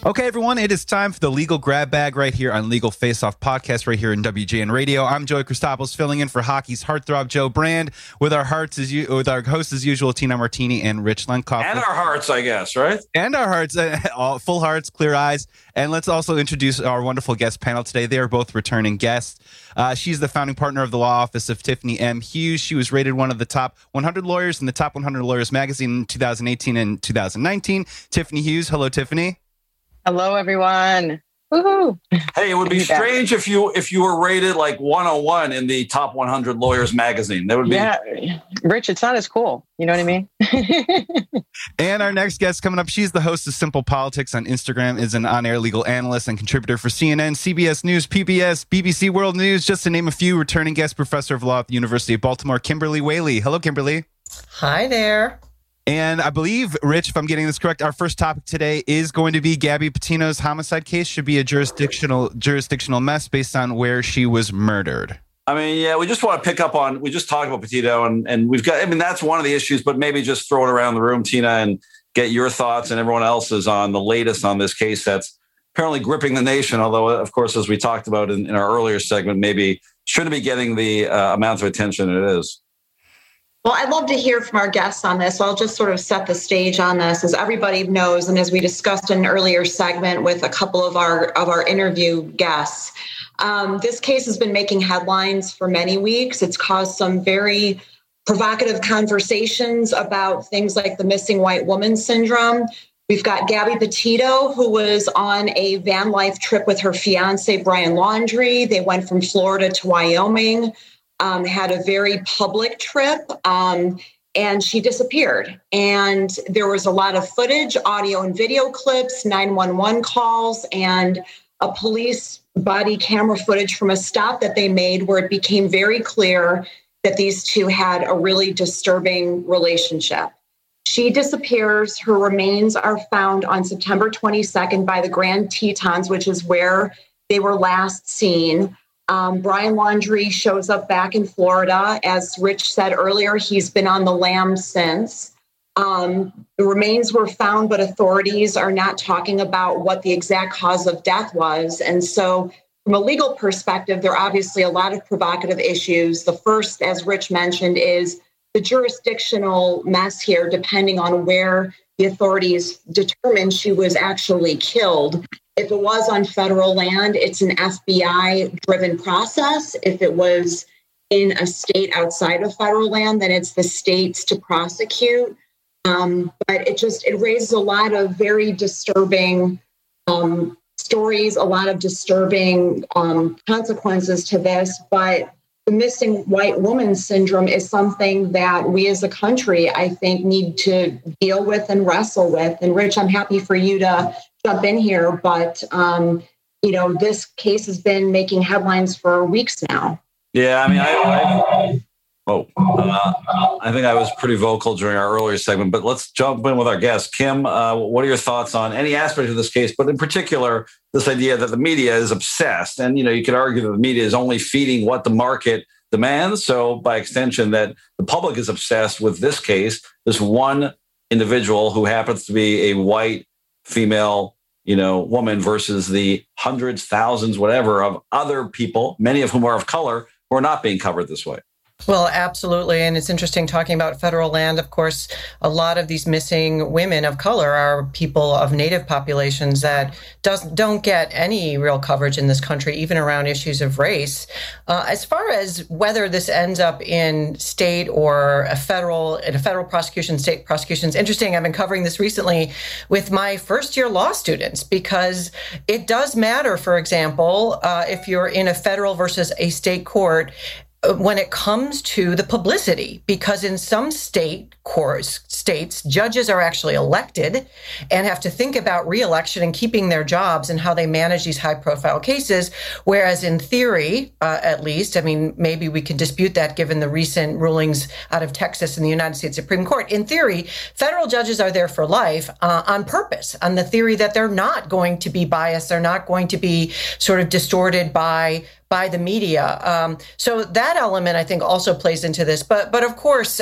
Okay, everyone, it is time for the Legal Grab Bag right here on Legal Face Off podcast right here in WGN Radio. I'm Joey Christopoulos filling in for hockey's heartthrob Joe Brand with our hosts as usual, Tina Martini and Rich Lenkov. And our hearts, I guess, right? And our hearts, full hearts, clear eyes. And let's also introduce our wonderful guest panel today. They are both returning guests. She's the founding partner of the law office of Tiffany M. Hughes. She was rated one of the top 100 lawyers in the Top 100 Lawyers magazine in 2018 and 2019. Tiffany Hughes. Hello, Tiffany. Hello, everyone. Woohoo. Hey, it would be strange if you were rated like 101 in the Top 100 Lawyers magazine. That would be... Yeah, Rich, it's not as cool. You know what I mean? And our next guest coming up, she's the host of Simple Politics on Instagram, is an on-air legal analyst and contributor for CNN, CBS News, PBS, BBC World News, just to name a few. Returning guest, professor of law at the University of Baltimore, Kimberly Whaley. Hello, Kimberly. Hi there. And I believe, Rich, if I'm getting this correct, our first topic today is going to be Gabby Petito's homicide case should be a jurisdictional mess based on where she was murdered. I mean, yeah, we just want to pick up on, we just talked about Petito and we've got, I mean, that's one of the issues, but maybe just throw it around the room, Tina, and get your thoughts and everyone else's on the latest on this case that's apparently gripping the nation. Although, of course, as we talked about in our earlier segment, maybe shouldn't be getting the amount of attention it is. Well, I'd love to hear from our guests on this. So I'll just sort of set the stage on this. As everybody knows, and as we discussed in an earlier segment with a couple of our interview guests, this case has been making headlines for many weeks. It's caused some very provocative conversations about things like the missing white woman syndrome. We've got Gabby Petito, who was on a van life trip with her fiance, Brian Laundrie. They went from Florida to Wyoming. Had a very public trip, and she disappeared. And there was a lot of footage, audio and video clips, 911 calls, and a police body camera footage from a stop that they made where it became very clear that these two had a really disturbing relationship. She disappears. Her remains are found on September 22nd by the Grand Tetons, which is where they were last seen. Brian Laundrie shows up back in Florida. As Rich said earlier, he's been on the lam since. The remains were found, but authorities are not talking about what the exact cause of death was. And so from a legal perspective, there are obviously a lot of provocative issues. The first, as Rich mentioned, is the jurisdictional mess here, depending on where the authorities determined she was actually killed. If it was on federal land, it's an FBI-driven process. If it was in a state outside of federal land, then it's the states to prosecute. But it raises a lot of very disturbing stories, a lot of disturbing consequences to this. But the missing white woman syndrome is something that we as a country, I think, need to deal with and wrestle with. And Rich, I'm happy for you to jump in here, but this case has been making headlines for weeks now. Yeah, I mean, I think I was pretty vocal during our earlier segment, but let's jump in with our guest. Kim, what are your thoughts on any aspect of this case, but in particular, this idea that the media is obsessed? And, you could argue that the media is only feeding what the market demands. So by extension, that the public is obsessed with this case, this one individual who happens to be a white female woman versus the hundreds, thousands, whatever, of other people, many of whom are of color, who are not being covered this way. Well, absolutely. And it's interesting talking about federal land. Of course, a lot of these missing women of color are people of Native populations that don't get any real coverage in this country, even around issues of race. As far as whether this ends up in state or a federal prosecution, state prosecutions, interesting. I've been covering this recently with my first year law students, because it does matter, for example, if you're in a federal versus a state court, when it comes to the publicity, because in some states, judges are actually elected and have to think about re-election and keeping their jobs and how they manage these high-profile cases, whereas in theory, at least, I mean, maybe we could dispute that given the recent rulings out of Texas and the United States Supreme Court. In theory, federal judges are there for life on purpose, on the theory that they're not going to be biased, they're not going to be sort of distorted by the media. So that element, I think, also plays into this. But of course,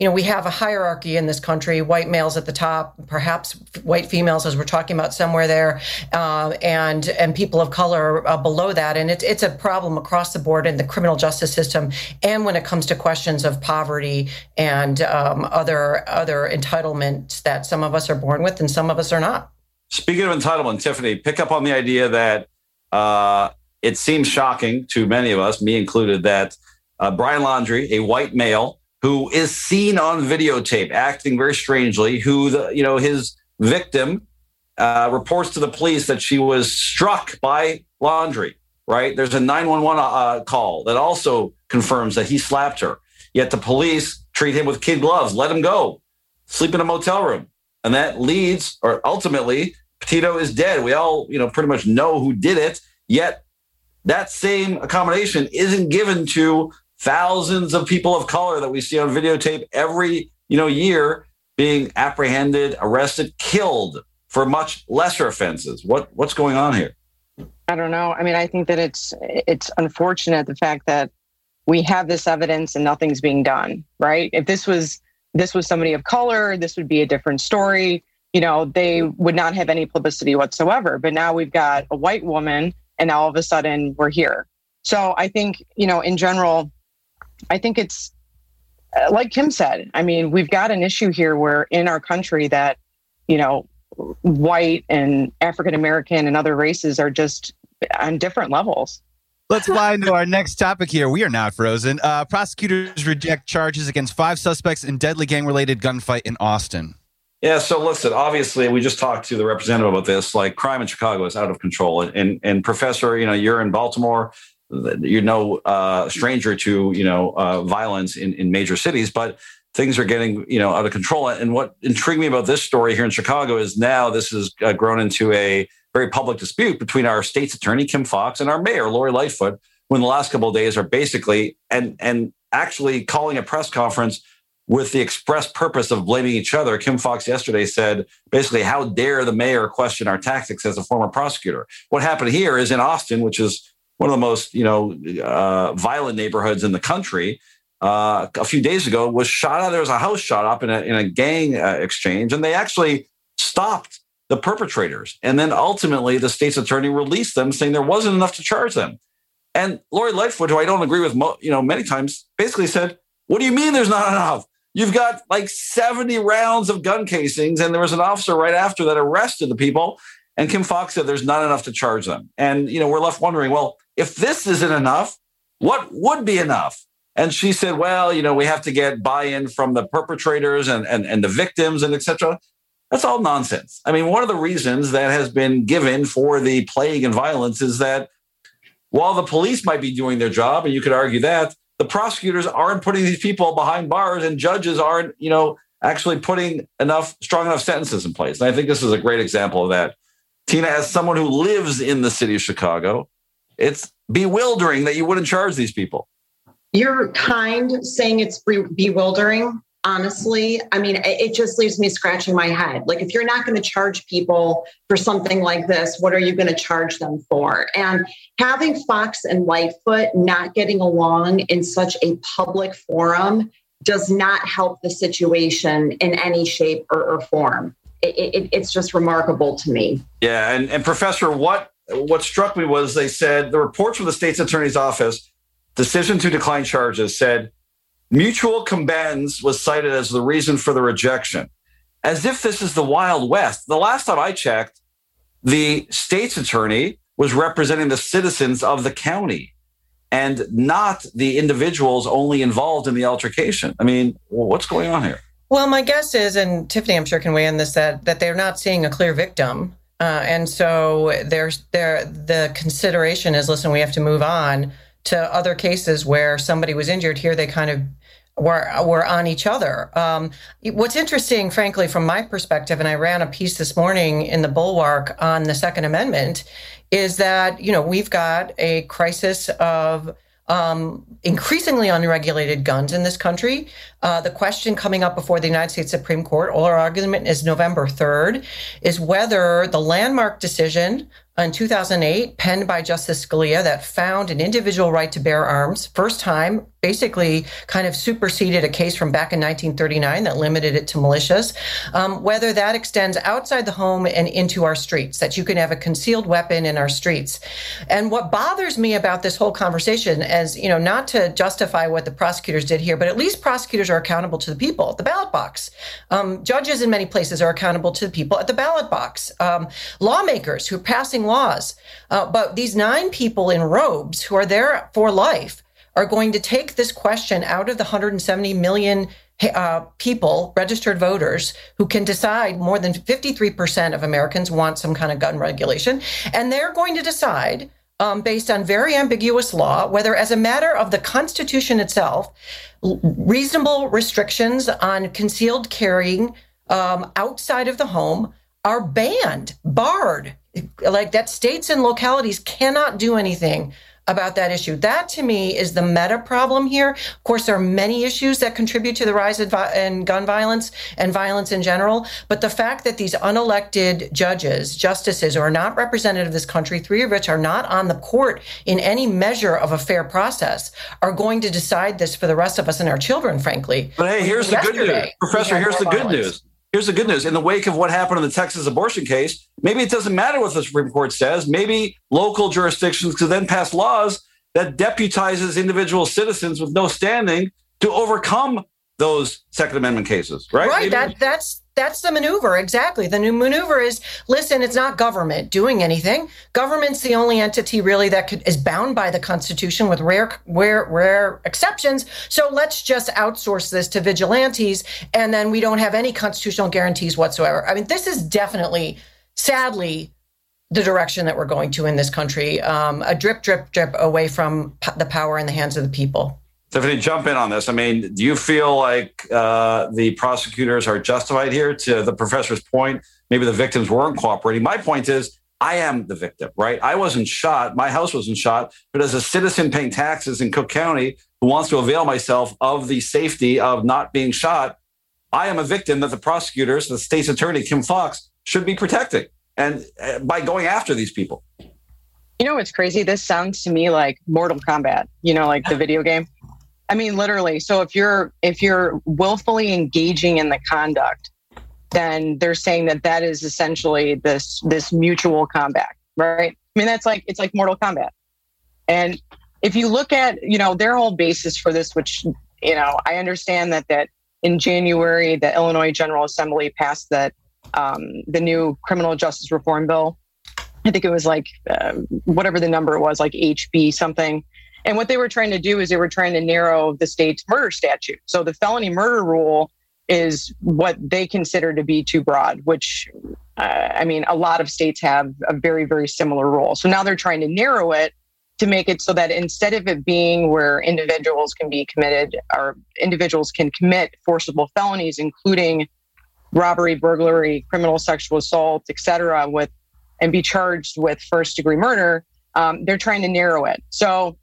we have a hierarchy in this country, white males at the top, perhaps white females, as we're talking about somewhere there, and people of color below that. And it's a problem across the board in the criminal justice system. And when it comes to questions of poverty and other entitlements that some of us are born with and some of us are not. Speaking of entitlement, Tiffany, pick up on the idea that it seems shocking to many of us, me included, that Brian Laundrie, a white male who is seen on videotape acting very strangely, who his victim reports to the police that she was struck by Laundrie, right? There's a 911 call that also confirms that he slapped her. Yet the police treat him with kid gloves, let him go, sleep in a motel room. And that leads, or ultimately, Petito is dead. We all, pretty much know who did it, yet that same accommodation isn't given to thousands of people of color that we see on videotape every, year being apprehended, arrested, killed for much lesser offenses. What's going on here? I don't know. I mean, I think that it's unfortunate, the fact that we have this evidence and nothing's being done, right? If this was somebody of color, this would be a different story. They would not have any publicity whatsoever. But now we've got a white woman, and all of a sudden we're here. So I think, in general, I think it's like Kim said, I mean, we've got an issue here where in our country that, white and African-American and other races are just on different levels. Let's fly into our next topic here. We are not frozen. Prosecutors reject charges against 5 suspects in deadly gang-related gunfight in Austin. Yeah, so listen, obviously, we just talked to the representative about this, like crime in Chicago is out of control. And Professor, you're in Baltimore, you're no stranger to, violence in major cities, but things are getting, out of control. And what intrigued me about this story here in Chicago is now this has grown into a very public dispute between our state's attorney, Kim Foxx, and our mayor, Lori Lightfoot, who in the last couple of days are basically and actually calling a press conference with the express purpose of blaming each other. Kim Foxx yesterday said, basically, how dare the mayor question our tactics as a former prosecutor? What happened here is in Austin, which is one of the most, violent neighborhoods in the country, a few days ago was shot up. There was a house shot up in a gang exchange, and they actually stopped the perpetrators. And then ultimately, the state's attorney released them, saying there wasn't enough to charge them. And Lori Lightfoot, who I don't agree with, many times, basically said, What do you mean there's not enough? You've got like 70 rounds of gun casings, and there was an officer right after that arrested the people. And Kim Foxx said there's not enough to charge them. And, you know, we're left wondering, well, if this isn't enough, what would be enough? And she said, well, you know, we have to get buy-in from the perpetrators and the victims and et cetera. That's all nonsense. I mean, one of the reasons that has been given for the plague and violence is that while the police might be doing their job, and you could argue that, the prosecutors aren't putting these people behind bars, and judges aren't, you know, actually putting enough, strong enough sentences in place. And I think this is a great example of that. Tina, as someone who lives in the city of Chicago, it's bewildering that you wouldn't charge these people. You're kind saying it's bewildering, honestly. I mean, it just leaves me scratching my head. Like, if you're not going to charge people for something like this, what are you going to charge them for? And having Foxx and Lightfoot not getting along in such a public forum does not help the situation in any shape or form. It's just remarkable to me. Yeah. And Professor, what struck me was they said the reports from the state's attorney's office decision to decline charges said mutual combatants was cited as the reason for the rejection, as if this is the Wild West. The last time I checked, the state's attorney was representing the citizens of the county and not the individuals only involved in the altercation. I mean, what's going on here? Well, my guess is, and Tiffany, I'm sure, can weigh in this, that they're not seeing a clear victim. And so the consideration is, listen, we have to move on to other cases where somebody was injured. Here, they kind of were on each other. What's interesting, frankly, from my perspective, and I ran a piece this morning in the Bulwark on the Second Amendment, is that, you know, we've got a crisis of increasingly unregulated guns in this country. The question coming up before the United States Supreme Court, oral argument is November 3rd, is whether the landmark decision in 2008, penned by Justice Scalia, that found an individual right to bear arms, first time, basically kind of superseded a case from back in 1939 that limited it to militias, whether that extends outside the home and into our streets, that you can have a concealed weapon in our streets. And what bothers me about this whole conversation is, you know, not to justify what the prosecutors did here, but at least prosecutors are accountable to the people at the ballot box. Judges in many places are accountable to the people at the ballot box. Lawmakers who are passing laws. But these 9 people in robes who are there for life are going to take this question out of the 170 million people, registered voters, who can decide. More than 53% of Americans want some kind of gun regulation. And they're going to decide, based on very ambiguous law, whether as a matter of the Constitution itself, reasonable restrictions on concealed carrying outside of the home are banned, barred, like that states and localities cannot do anything about that issue. That, to me, is the meta problem here. Of course, there are many issues that contribute to the rise in gun violence and violence in general. But the fact that these unelected judges, justices, who are not representative of this country, 3 of which are not on the court in any measure of a fair process, are going to decide this for the rest of us and our children, frankly. But hey, here's the good news. Professor, here's the good news. Here's the good news. In the wake of what happened in the Texas abortion case, maybe it doesn't matter what the Supreme Court says. Maybe local jurisdictions could then pass laws that deputizes individual citizens with no standing to overcome those Second Amendment cases, right? Right. That's the maneuver. Exactly. The new maneuver is, listen, it's not government doing anything. Government's the only entity really that is bound by the Constitution, with rare exceptions. So let's just outsource this to vigilantes, and then we don't have any constitutional guarantees whatsoever. I mean, this is definitely, sadly, the direction that we're going to in this country, a drip away from the power in the hands of the people. Tiffany, jump in on this. I mean, do you feel like the prosecutors are justified here? To the professor's point, maybe the victims weren't cooperating. My point is, I am the victim, right? I wasn't shot. My house wasn't shot. But as a citizen paying taxes in Cook County who wants to avail myself of the safety of not being shot, I am a victim that the prosecutors, the state's attorney, Kim Foxx, should be protecting, and by going after these people. You know what's crazy? This sounds to me like Mortal Kombat, you know, like the video game. I mean, literally. So if you're willfully engaging in the conduct, then they're saying that is essentially this mutual combat, right? I mean, that's like, it's like Mortal Kombat. And if you look at, you know, their whole basis for this, which you know, I understand that in January, the Illinois General Assembly passed the new criminal justice reform bill. I think it was like whatever the number was, like HB something. And what they were trying to do is they were trying to narrow the state's murder statute. So the felony murder rule is what they consider to be too broad, which, I mean, a lot of states have a very, very similar rule. So now they're trying to narrow it to make it so that instead of it being where individuals can be committed or individuals can commit forcible felonies, including robbery, burglary, criminal sexual assault, etc., and be charged with first degree murder, they're trying to narrow it. So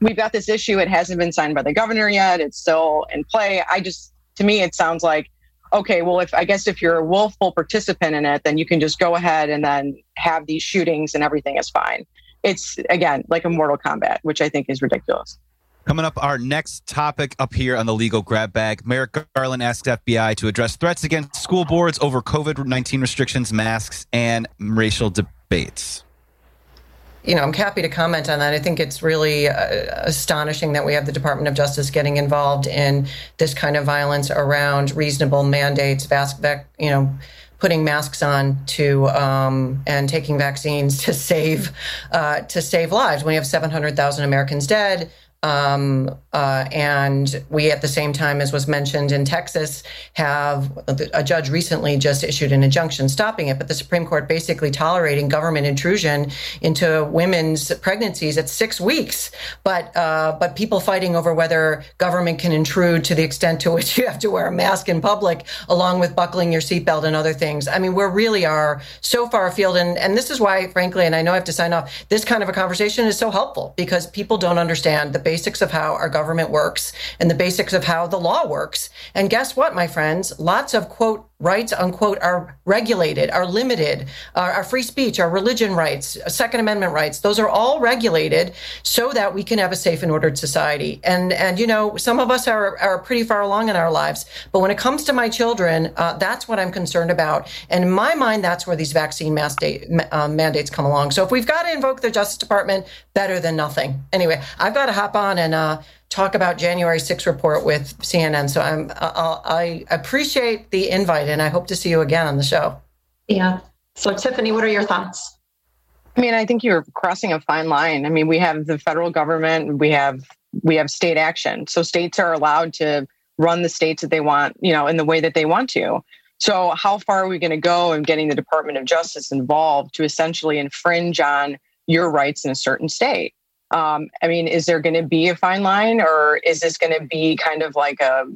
we've got this issue. It hasn't been signed by the governor yet. It's still in play. To me, it sounds like, okay, well, if you're a willful participant in it, then you can just go ahead and then have these shootings and everything is fine. It's, again, like a Mortal Kombat, which I think is ridiculous. Coming up, our next topic up here on the Legal Grab Bag. Merrick Garland asks FBI to address threats against school boards over COVID-19 restrictions, masks, and racial debates. You know, I'm happy to comment on that. I think it's really astonishing that we have the Department of Justice getting involved in this kind of violence around reasonable mandates, putting masks on and taking vaccines to save lives. We have 700,000 Americans dead. And we, at the same time, as was mentioned in Texas, have a judge recently just issued an injunction stopping it, but the Supreme Court basically tolerating government intrusion into women's pregnancies at 6 weeks. But people fighting over whether government can intrude to the extent to which you have to wear a mask in public, along with buckling your seatbelt and other things. I mean, we really are so far afield. And this is why, frankly, and I know I have to sign off, this kind of a conversation is so helpful because people don't understand the basics of how our government works and the basics of how the law works. And guess what, my friends? Lots of, quote, rights, unquote, are regulated, are limited. Our free speech, our religion rights, Second Amendment rights, those are all regulated so that we can have a safe and ordered society. And you know, some of us are pretty far along in our lives. But when it comes to my children, that's what I'm concerned about. And in my mind, that's where these vaccine mandates come along. So if we've got to invoke the Justice Department, better than nothing. Anyway, I've got to hop on and talk about January 6th report with CNN. So I appreciate the invite and I hope to see you again on the show. Yeah. So Tiffany, what are your thoughts? I mean, I think you're crossing a fine line. I mean, we have the federal government, we have state action. So states are allowed to run the states that they want, you know, in the way that they want to. So how far are we going to go in getting the Department of Justice involved to essentially infringe on your rights in a certain state? I mean, is there going to be a fine line, or is this going to be kind of like a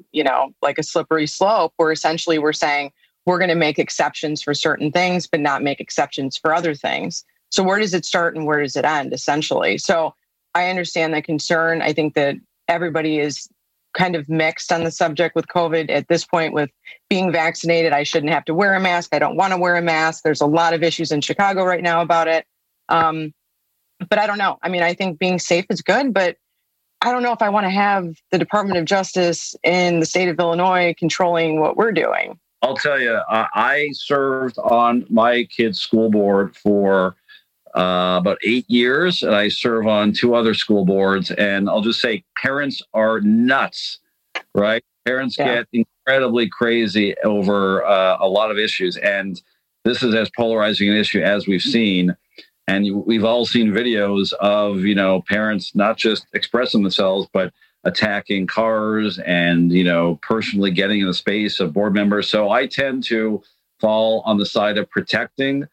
slippery slope where essentially we're saying we're going to make exceptions for certain things, but not make exceptions for other things? So where does it start and where does it end, essentially? So I understand the concern. I think that everybody is kind of mixed on the subject with COVID at this point, with being vaccinated. I shouldn't have to wear a mask. I don't want to wear a mask. There's a lot of issues in Chicago right now about it. But I don't know. I mean, I think being safe is good, but I don't know if I want to have the Department of Justice in the state of Illinois controlling what we're doing. I'll tell you, I served on my kid's school board for about 8 years, and I serve on two other school boards. And I'll just say parents are nuts, right? Parents get incredibly crazy over a lot of issues. And this is as polarizing an issue as we've seen. And we've all seen videos of, you know, parents not just expressing themselves, but attacking cars and, you know, personally getting in the space of board members. So I tend to fall on the side of protecting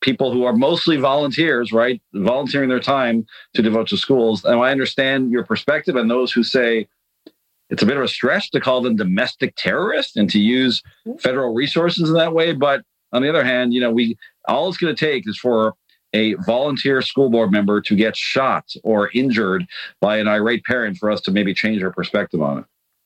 people who are mostly volunteers, right? Volunteering their time to devote to schools. And I understand your perspective and those who say it's a bit of a stretch to call them domestic terrorists and to use federal resources in that way. But on the other hand, you know, all it's going to take is for a volunteer school board member to get shot or injured by an irate parent for us to maybe change our perspective on it.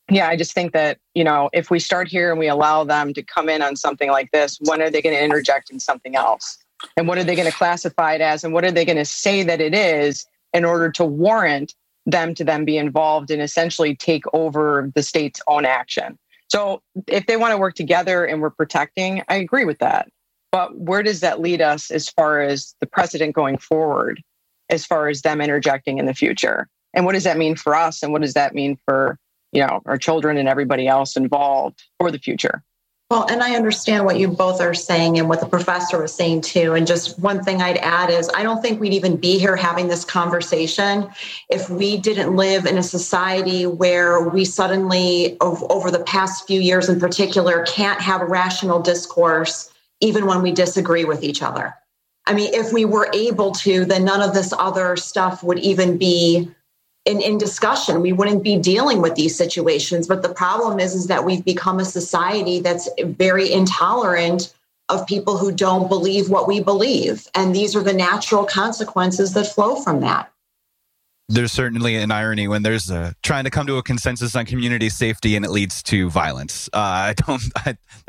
Yeah, I just think that, you know, if we start here and we allow them to come in on something like this, when are they going to interject in something else? And what are they going to classify it as? And what are they going to say that it is in order to warrant them to then be involved and essentially take over the state's own action? So if they want to work together and we're protecting, I agree with that. But where does that lead us as far as the precedent going forward, as far as them interjecting in the future? And what does that mean for us? And what does that mean for you know, our children and everybody else involved for the future. Well, and I understand what you both are saying and what the professor was saying too. And just one thing I'd add is I don't think we'd even be here having this conversation if we didn't live in a society where we suddenly, over the past few years in particular, can't have a rational discourse even when we disagree with each other. I mean, if we were able to, then none of this other stuff would even be in discussion. We wouldn't be dealing with these situations. But the problem is that we've become a society that's very intolerant of people who don't believe what we believe. And these are the natural consequences that flow from that. There's certainly an irony when there's trying to come to a consensus on community safety and it leads to violence. That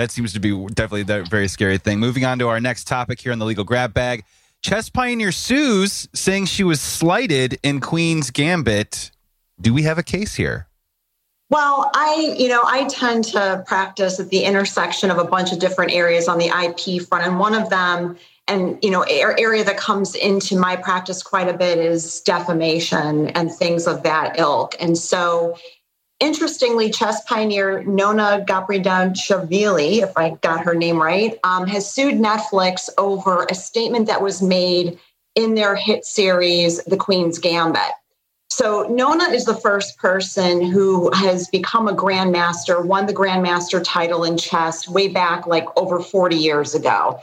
seems to be definitely the very scary thing. Moving on to our next topic here on the Legal Grab Bag. Chess pioneer sues saying she was slighted in Queen's Gambit. Do we have a case here? Well, I tend to practice at the intersection of a bunch of different areas on the IP front. And one of them, area that comes into my practice quite a bit is defamation and things of that ilk. And so interestingly, chess pioneer Nona Gapardashvili, if I got her name right, has sued Netflix over a statement that was made in their hit series, The Queen's Gambit. So Nona is the first person who has become a grandmaster, won the grandmaster title in chess way back like over 40 years ago.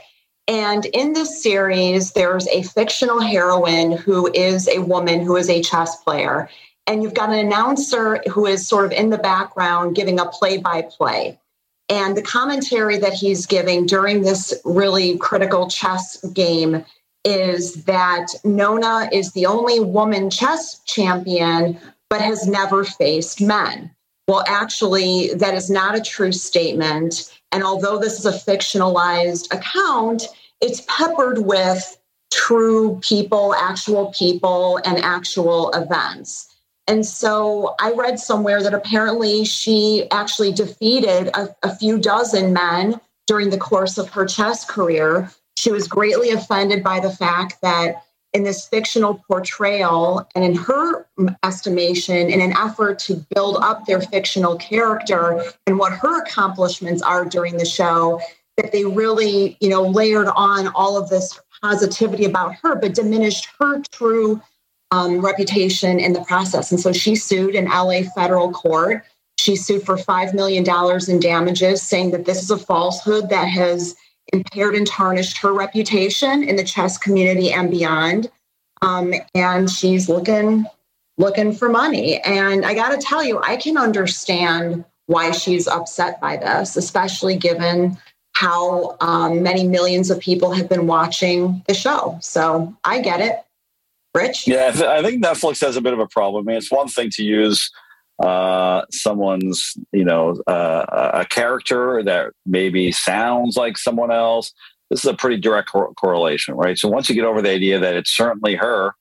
And in this series, there's a fictional heroine who is a woman who is a chess player. And you've got an announcer who is sort of in the background giving a play-by-play. And the commentary that he's giving during this really critical chess game is that Nona is the only woman chess champion, but has never faced men. Well, actually, that is not a true statement. And although this is a fictionalized account, it's peppered with true people, actual people, and actual events. And so I read somewhere that apparently she actually defeated a few dozen men during the course of her chess career. She was greatly offended by the fact that in this fictional portrayal, and in her estimation, in an effort to build up their fictional character and what her accomplishments are during the show, that they really, layered on all of this positivity about her, but diminished her true reputation in the process. And so she sued in LA federal court. She sued for $5 million in damages, saying that this is a falsehood that has impaired and tarnished her reputation in the chess community and beyond. And she's looking for money. And I got to tell you, I can understand why she's upset by this, especially given how many millions of people have been watching the show. So I get it. Rich? Yeah, I think Netflix has a bit of a problem. I mean, it's one thing to use someone's, a character that maybe sounds like someone else. This is a pretty direct correlation, right? So once you get over the idea that it's certainly her,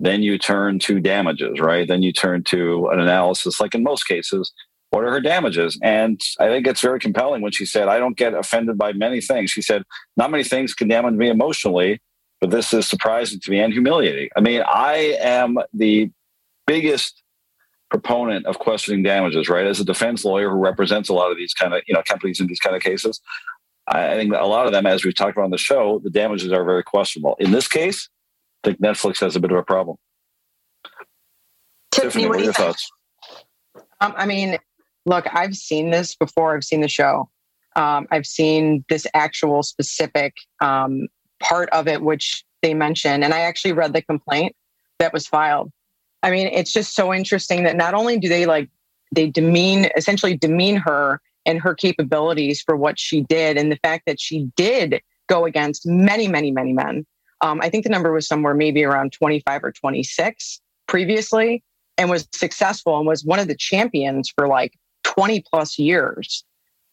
then you turn to damages, right? Then you turn to an analysis, like in most cases, what are her damages? And I think it's very compelling when she said, I don't get offended by many things. She said, not many things can damage me emotionally, but this is surprising to me and humiliating. I mean, I am the biggest proponent of questioning damages, right? As a defense lawyer who represents a lot of these kind of, companies in these kind of cases, I think that a lot of them, as we've talked about on the show, the damages are very questionable. In this case, I think Netflix has a bit of a problem. Tiffany, what are your thoughts? I mean, look, I've seen this before. I've seen the show. I've seen this actual specific part of it, which they mentioned. And I actually read the complaint that was filed. I mean, it's just so interesting that not only do they essentially demean her and her capabilities for what she did, and the fact that she did go against many, many, many men. I think the number was somewhere maybe around 25 or 26 previously, and was successful and was one of the champions for like 20 plus years.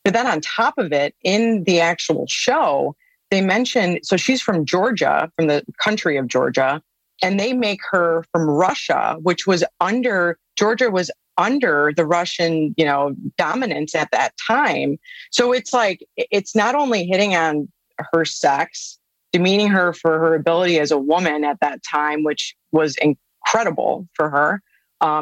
But then on top of it, in the actual show, they mentioned, so she's from Georgia, from the country of Georgia, and they make her from Russia, which was Georgia was under the Russian, dominance at that time. So it's like, it's not only hitting on her sex, demeaning her for her ability as a woman at that time, which was incredible for her,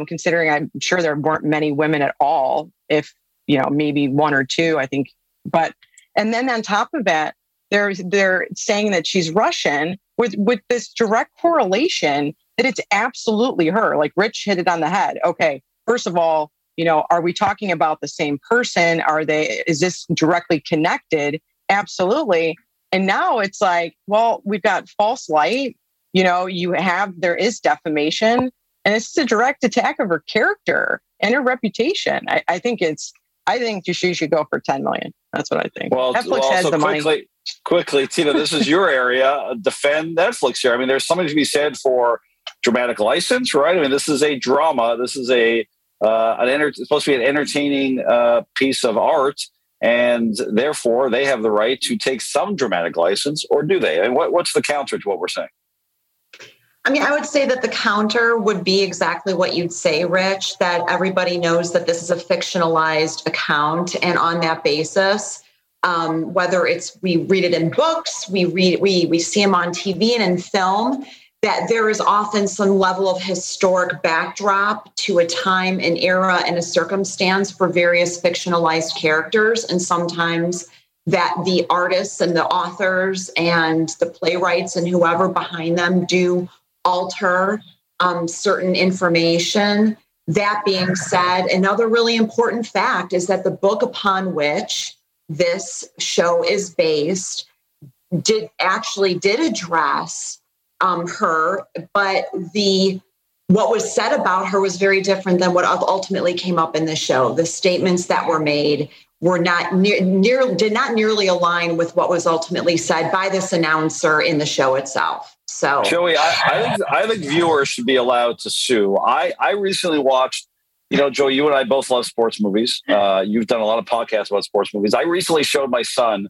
considering I'm sure there weren't many women at all, if, you know, maybe one or two, I think. But, and then on top of that, they're saying that she's Russian with this direct correlation that it's absolutely her. Like Rich hit it on the head. Okay, first of all, you know, are we talking about the same person? Is this directly connected? Absolutely. And now it's like, well, we've got false light, you know, there is defamation, and it's a direct attack of her character and her reputation. I think she should go for 10 million. That's what I think. Well, Netflix has the money. Quickly, Tina, this is your area. Defend Netflix here. I mean, there's something to be said for dramatic license, right? I mean, this is a drama. This is it's supposed to be an entertaining piece of art, and therefore they have the right to take some dramatic license, or do they? I mean, what's the counter to what we're saying? I mean, I would say that the counter would be exactly what you'd say, Rich, that everybody knows that this is a fictionalized account, and on that basis, whether it's we read it in books, we see them on TV and in film, that there is often some level of historic backdrop to a time, an era, and a circumstance for various fictionalized characters. And sometimes that the artists and the authors and the playwrights and whoever behind them do alter certain information. That being said, another really important fact is that the book upon which this show is based did address her, but what was said about her was very different than what ultimately came up in the show. The statements that were made were not did not nearly align with what was ultimately said by this announcer in the show itself. So, Joey, I think viewers should be allowed to sue. I recently watched, you know, Joey, you and I both love sports movies. You've done a lot of podcasts about sports movies. I recently showed my son,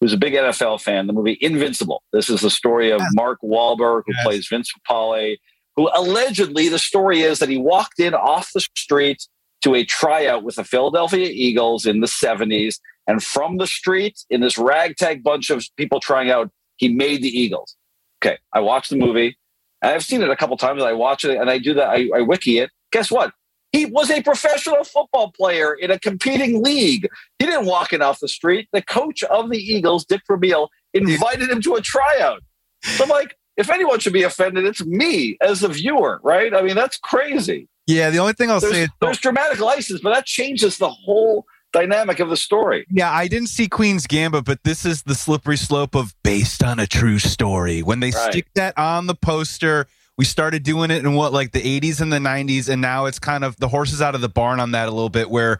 who's a big NFL fan, the movie Invincible. This is the story of Mark Wahlberg, who plays Vince Papale, who allegedly, the story is that he walked in off the street to a tryout with the Philadelphia Eagles in the 70s. And from the street, in this ragtag bunch of people trying out, he made the Eagles. Okay, I watched the movie. I've seen it a couple times. I watch it and I do that. I wiki it. Guess what? He was a professional football player in a competing league. He didn't walk in off the street. The coach of the Eagles, Dick Vermeil, invited him to a tryout. So I'm like, if anyone should be offended, it's me as a viewer, right? I mean, that's crazy. Yeah, the only thing I'll say is... There's dramatic license, but that changes the whole dynamic of the story. Yeah, I didn't see Queen's Gambit, but this is the slippery slope of based on a true story. When they stick that on the poster... We started doing it in the 80s and the 90s, and now it's kind of the horses out of the barn on that a little bit, where,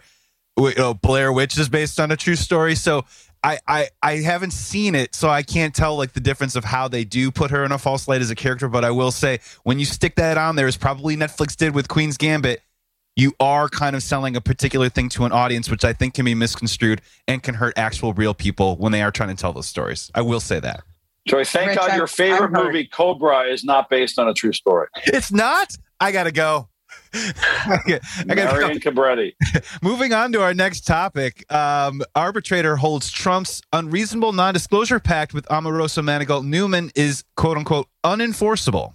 you know, Blair Witch is based on a true story. So I haven't seen it, so I can't tell the difference of how they do put her in a false light as a character. But I will say, when you stick that on there, as probably Netflix did with Queen's Gambit, you are kind of selling a particular thing to an audience, which I think can be misconstrued and can hurt actual real people when they are trying to tell those stories. I will say that. Joey, thank God your favorite movie, Cobra, is not based on a true story. It's not? I got to go. Marion Cabretti. Moving on to our next topic. Arbitrator holds Trump's unreasonable non-disclosure pact with Omarosa Manigault Newman is, quote unquote, unenforceable.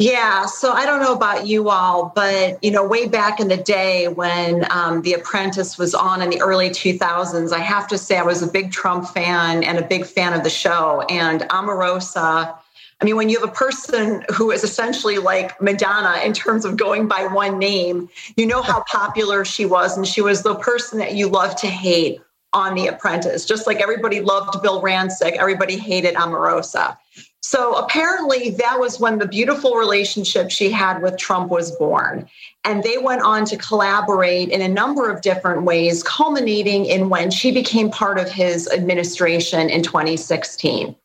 Yeah, so I don't know about you all, but, you know, way back in the day when The Apprentice was on in the early 2000s, I have to say I was a big Trump fan and a big fan of the show. And Omarosa, I mean, when you have a person who is essentially like Madonna in terms of going by one name, you know how popular she was. And she was the person that you love to hate on The Apprentice. Just like everybody loved Bill Rancic, everybody hated Omarosa. So apparently that was when the beautiful relationship she had with Trump was born. And they went on to collaborate in a number of different ways, culminating in when she became part of his administration in 2016.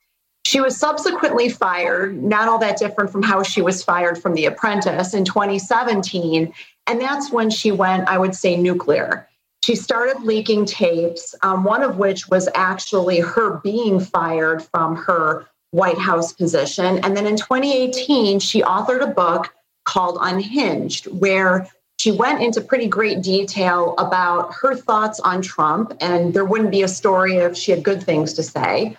She was subsequently fired, not all that different from how she was fired from The Apprentice in 2017. And that's when she went, I would say, nuclear. She started leaking tapes, one of which was actually her being fired from her White House position. And then in 2018, she authored a book called Unhinged, where she went into pretty great detail about her thoughts on Trump. And there wouldn't be a story if she had good things to say.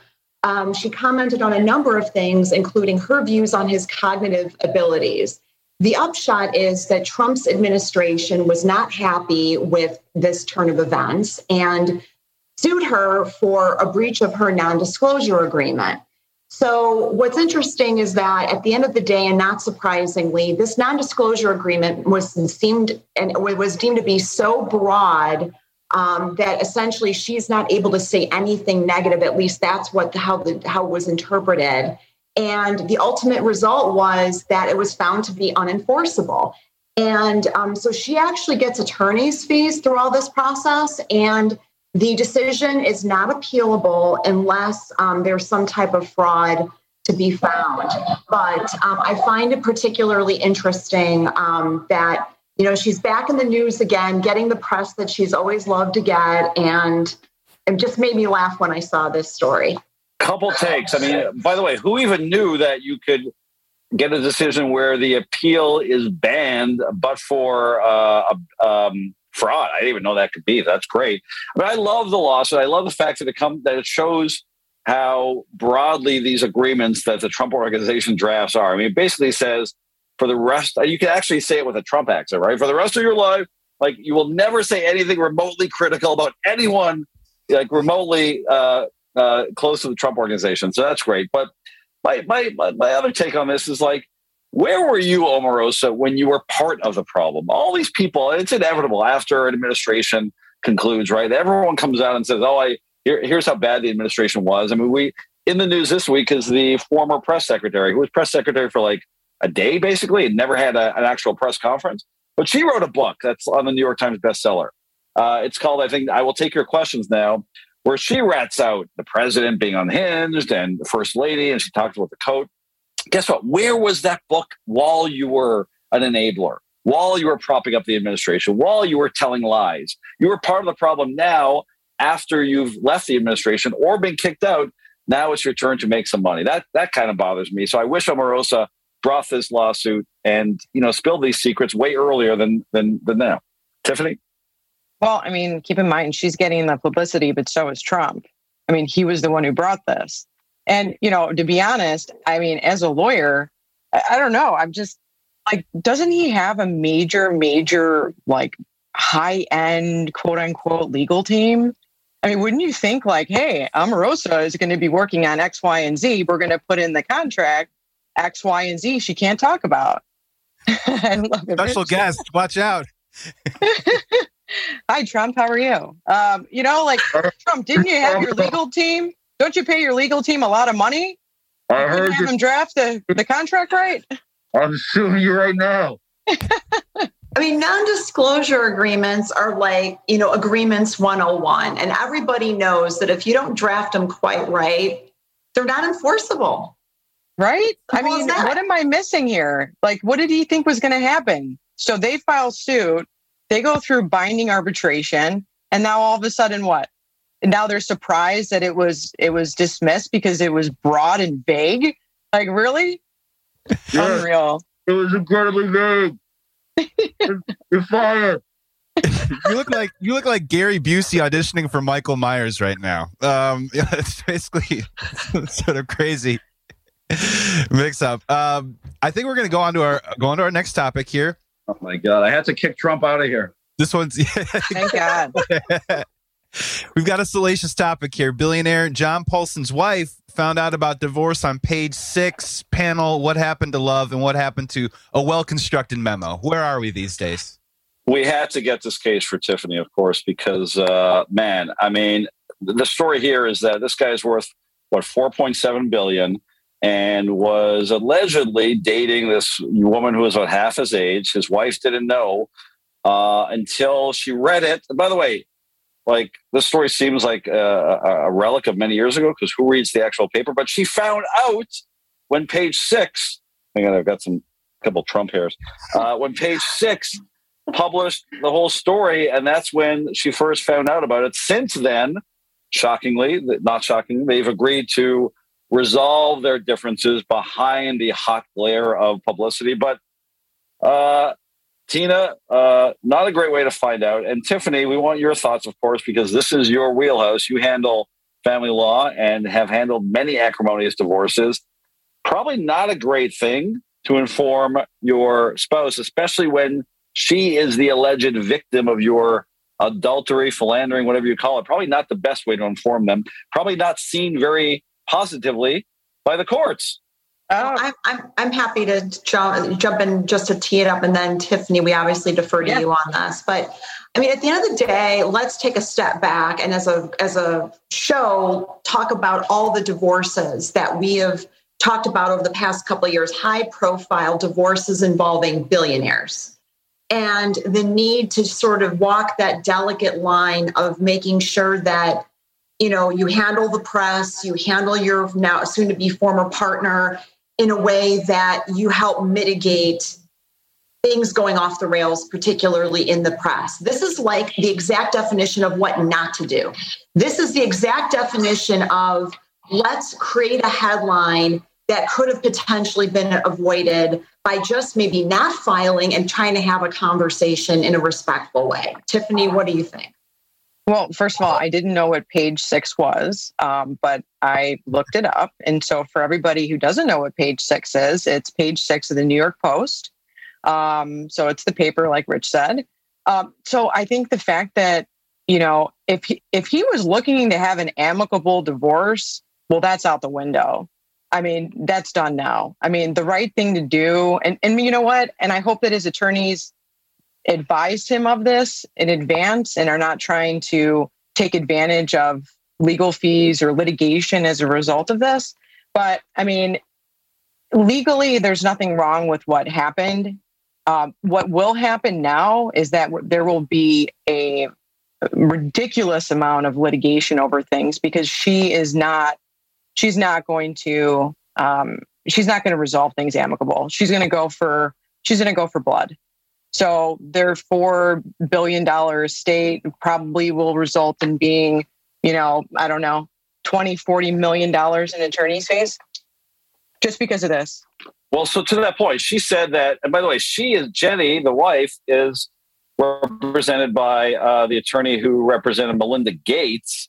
She commented on a number of things, including her views on his cognitive abilities. The upshot is that Trump's administration was not happy with this turn of events and sued her for a breach of her non-disclosure agreement. So what's interesting is that at the end of the day, and not surprisingly, this non-disclosure agreement was deemed to be so broad that essentially she's not able to say anything negative. At least that's what how it was interpreted. And the ultimate result was that it was found to be unenforceable. And so she actually gets attorney's fees through all this process. And the decision is not appealable unless there's some type of fraud to be found. But I find it particularly interesting that, you know, she's back in the news again, getting the press that she's always loved to get. And it just made me laugh when I saw this story. Couple takes. I mean, by the way, who even knew that you could get a decision where the appeal is banned, but for fraud? I didn't even know that could be. That's great. But I love the lawsuit. I love the fact that it shows how broadly these agreements that the Trump organization drafts are. I mean, it basically says for the rest, you can actually say it with a Trump accent, right? For the rest of your life, like, you will never say anything remotely critical about anyone, like remotely close to the Trump organization. So that's great. But my other take on this is, like, where were you, Omarosa, when you were part of the problem? All these people, it's inevitable after an administration concludes, right? Everyone comes out and says, here's how bad the administration was. I mean, in the news this week is the former press secretary, who was press secretary for like a day, basically, and never had an actual press conference. But she wrote a book that's on the New York Times bestseller. It's called, I think, I Will Take Your Questions Now, where she rats out the president being unhinged and the first lady, and she talks about the coat. Guess what? Where was that book while you were an enabler, while you were propping up the administration, while you were telling lies? You were part of the problem. Now, after you've left the administration or been kicked out, now it's your turn to make some money. That kind of bothers me. So I wish Omarosa brought this lawsuit and, you know, spilled these secrets way earlier than now. Tiffany? Well, I mean, keep in mind, she's getting the publicity, but so is Trump. I mean, he was the one who brought this. And, you know, to be honest, I mean, as a lawyer, I don't know. I'm just like, doesn't he have a major, like, high end, quote unquote, legal team? I mean, wouldn't you think, like, hey, Omarosa is going to be working on X, Y, and Z. We're going to put in the contract X, Y, and Z she can't talk about. I love it. Special guest, watch out. Hi, Trump. How are you? You know, like, Trump, didn't you have your legal team? Don't you pay your legal team a lot of money? I heard you have them draft the contract, right? I'm suing you right now. I mean, non-disclosure agreements are like, you know, agreements 101. And everybody knows that if you don't draft them quite right, they're not enforceable. Right? I mean, what am I missing here? Like, what did he think was going to happen? So they file suit. They go through binding arbitration, and now all of a sudden, what? Now they're surprised that it was dismissed because it was broad and vague. Like, really? Yeah, unreal. It was incredibly vague. You're fired. You look like Gary Busey auditioning for Michael Myers right now. It's basically sort of crazy mix up. I think we're going to go on to our next topic here. Oh my God! I had to kick Trump out of here. This one's thank God. We've got a salacious topic here. Billionaire John Paulson's wife found out about divorce on Page 6 panel. What happened to love and what happened to a well-constructed memo? Where are we these days? We had to get this case for Tiffany, of course, because man, I mean, the story here is that this guy's worth what, $4.7 billion. And was allegedly dating this woman who was about half his age. His wife didn't know until she read it. And by the way, like, this story seems like a relic of many years ago because who reads the actual paper? But she found out when Page 6, hang on, I've got a couple Trump hairs, when Page 6 published the whole story, and that's when she first found out about it. Since then, shockingly, not shocking, they've agreed to resolve their differences behind the hot glare of publicity. But Tina, not a great way to find out. And Tiffany, we want your thoughts, of course, because this is your wheelhouse. You handle family law and have handled many acrimonious divorces. Probably not a great thing to inform your spouse, especially when she is the alleged victim of your adultery, philandering, whatever you call it. Probably not the best way to inform them. Probably not seen very positively by the courts. I'm happy to jump in just to tee it up. And then, Tiffany, we obviously defer to you on this. But, I mean, at the end of the day, let's take a step back and as a show, talk about all the divorces that we have talked about over the past couple of years, high-profile divorces involving billionaires. And the need to sort of walk that delicate line of making sure that, you know, you handle the press, you handle your now soon-to-be former partner in a way that you help mitigate things going off the rails, particularly in the press. This is like the exact definition of what not to do. This is the exact definition of let's create a headline that could have potentially been avoided by just maybe not filing and trying to have a conversation in a respectful way. Tiffany, what do you think? Well, first of all, I didn't know what Page 6 was, but I looked it up. And so for everybody who doesn't know what Page 6 is, it's Page 6 of the New York Post. So it's the paper, like Rich said. So I think the fact that, you know, if he was looking to have an amicable divorce, well, that's out the window. I mean, that's done now. I mean, the right thing to do, and you know what? And I hope that his attorneys advised him of this in advance and are not trying to take advantage of legal fees or litigation as a result of this. But I mean, legally, there's nothing wrong with what happened. What will happen now is that there will be a ridiculous amount of litigation over things because she's not going to resolve things amicable. She's going to go for blood. So their $4 billion estate probably will result in being, you know, I don't know, $20, $40 million in attorney's fees just because of this. Well, so to that point, she said that, and by the way, Jenny, the wife, is represented by the attorney who represented Melinda Gates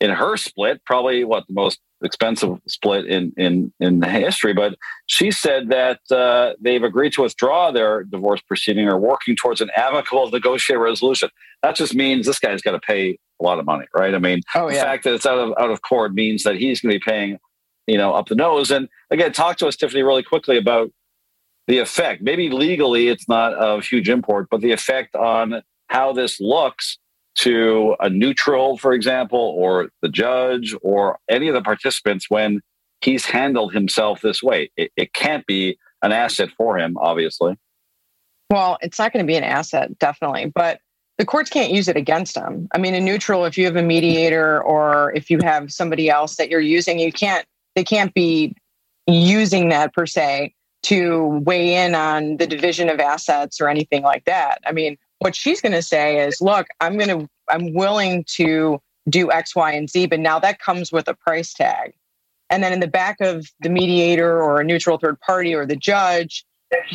in her split, probably the most expensive split in history. But she said that they've agreed to withdraw their divorce proceeding or working towards an amicable negotiated resolution. That just means this guy's got to pay a lot of money, right? I mean, the fact that it's out of court means that he's going to be paying, you know, up the nose. And again, talk to us, Tiffany, really quickly about the effect. Maybe legally it's not of huge import, but the effect on how this looks to a neutral, for example, or the judge or any of the participants when he's handled himself this way. It can't be an asset for him, obviously. Well, it's not going to be an asset, definitely. But the courts can't use it against him. I mean, a neutral, if you have a mediator or if you have somebody else that you're using, they can't be using that per se to weigh in on the division of assets or anything like that. I mean, what she's going to say is, look, I'm willing to do X, Y, and Z, but now that comes with a price tag. And then in the back of the mediator or a neutral third party or the judge,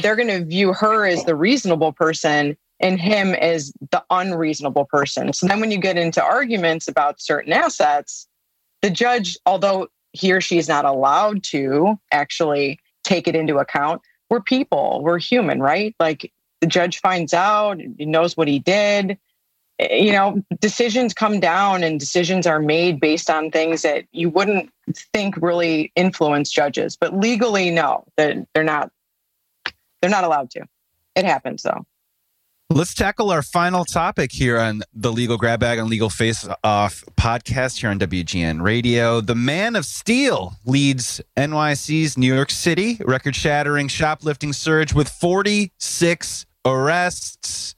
they're going to view her as the reasonable person and him as the unreasonable person. So then when you get into arguments about certain assets, the judge, although he or she is not allowed to actually take it into account, we're people, we're human, right? Like, the judge finds out, he knows what he did. You know, decisions come down and decisions are made based on things that you wouldn't think really influence judges. But legally, no, they're not allowed to. It happens, though. Let's tackle our final topic here on the Legal Grab Bag and Legal Face Off podcast here on WGN Radio. The Man of Steel leads NYC's New York City record-shattering shoplifting surge with 46 arrests.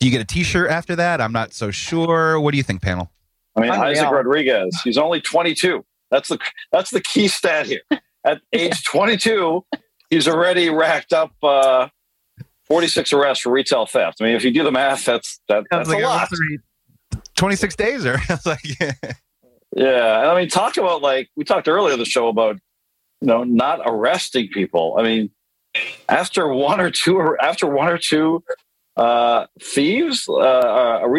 Do you get a T-shirt after that? I'm not so sure. What do you think, panel? I mean, unreal. Isaac Rodriguez, he's only 22. That's the key stat here. At age 22, he's already racked up 46 arrests for retail theft. I mean, if you do the math, that's like a lot. 26 days or like, yeah. And I mean, talk about, like, we talked earlier in the show about, you know, not arresting people. I mean, after one or two thieves,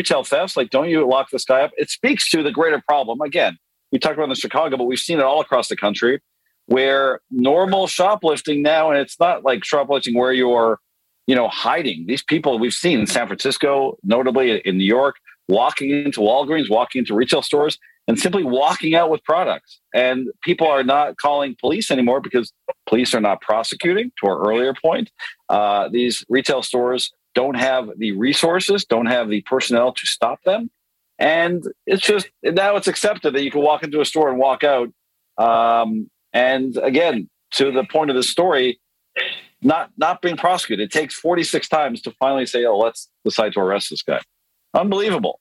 retail thefts, like, don't you lock this guy up? It speaks to the greater problem. Again, we talked about it in Chicago, but we've seen it all across the country, where normal shoplifting now, and it's not like shoplifting where you are, you know, hiding. These people we've seen in San Francisco, notably in New York, walking into Walgreens, walking into retail stores, and simply walking out with products. And people are not calling police anymore because police are not prosecuting, to our earlier point. These retail stores don't have the resources, don't have the personnel to stop them. And it's just, now it's accepted that you can walk into a store and walk out. And again, to the point of the story, not being prosecuted. It takes 46 times to finally say, oh, let's decide to arrest this guy. Unbelievable.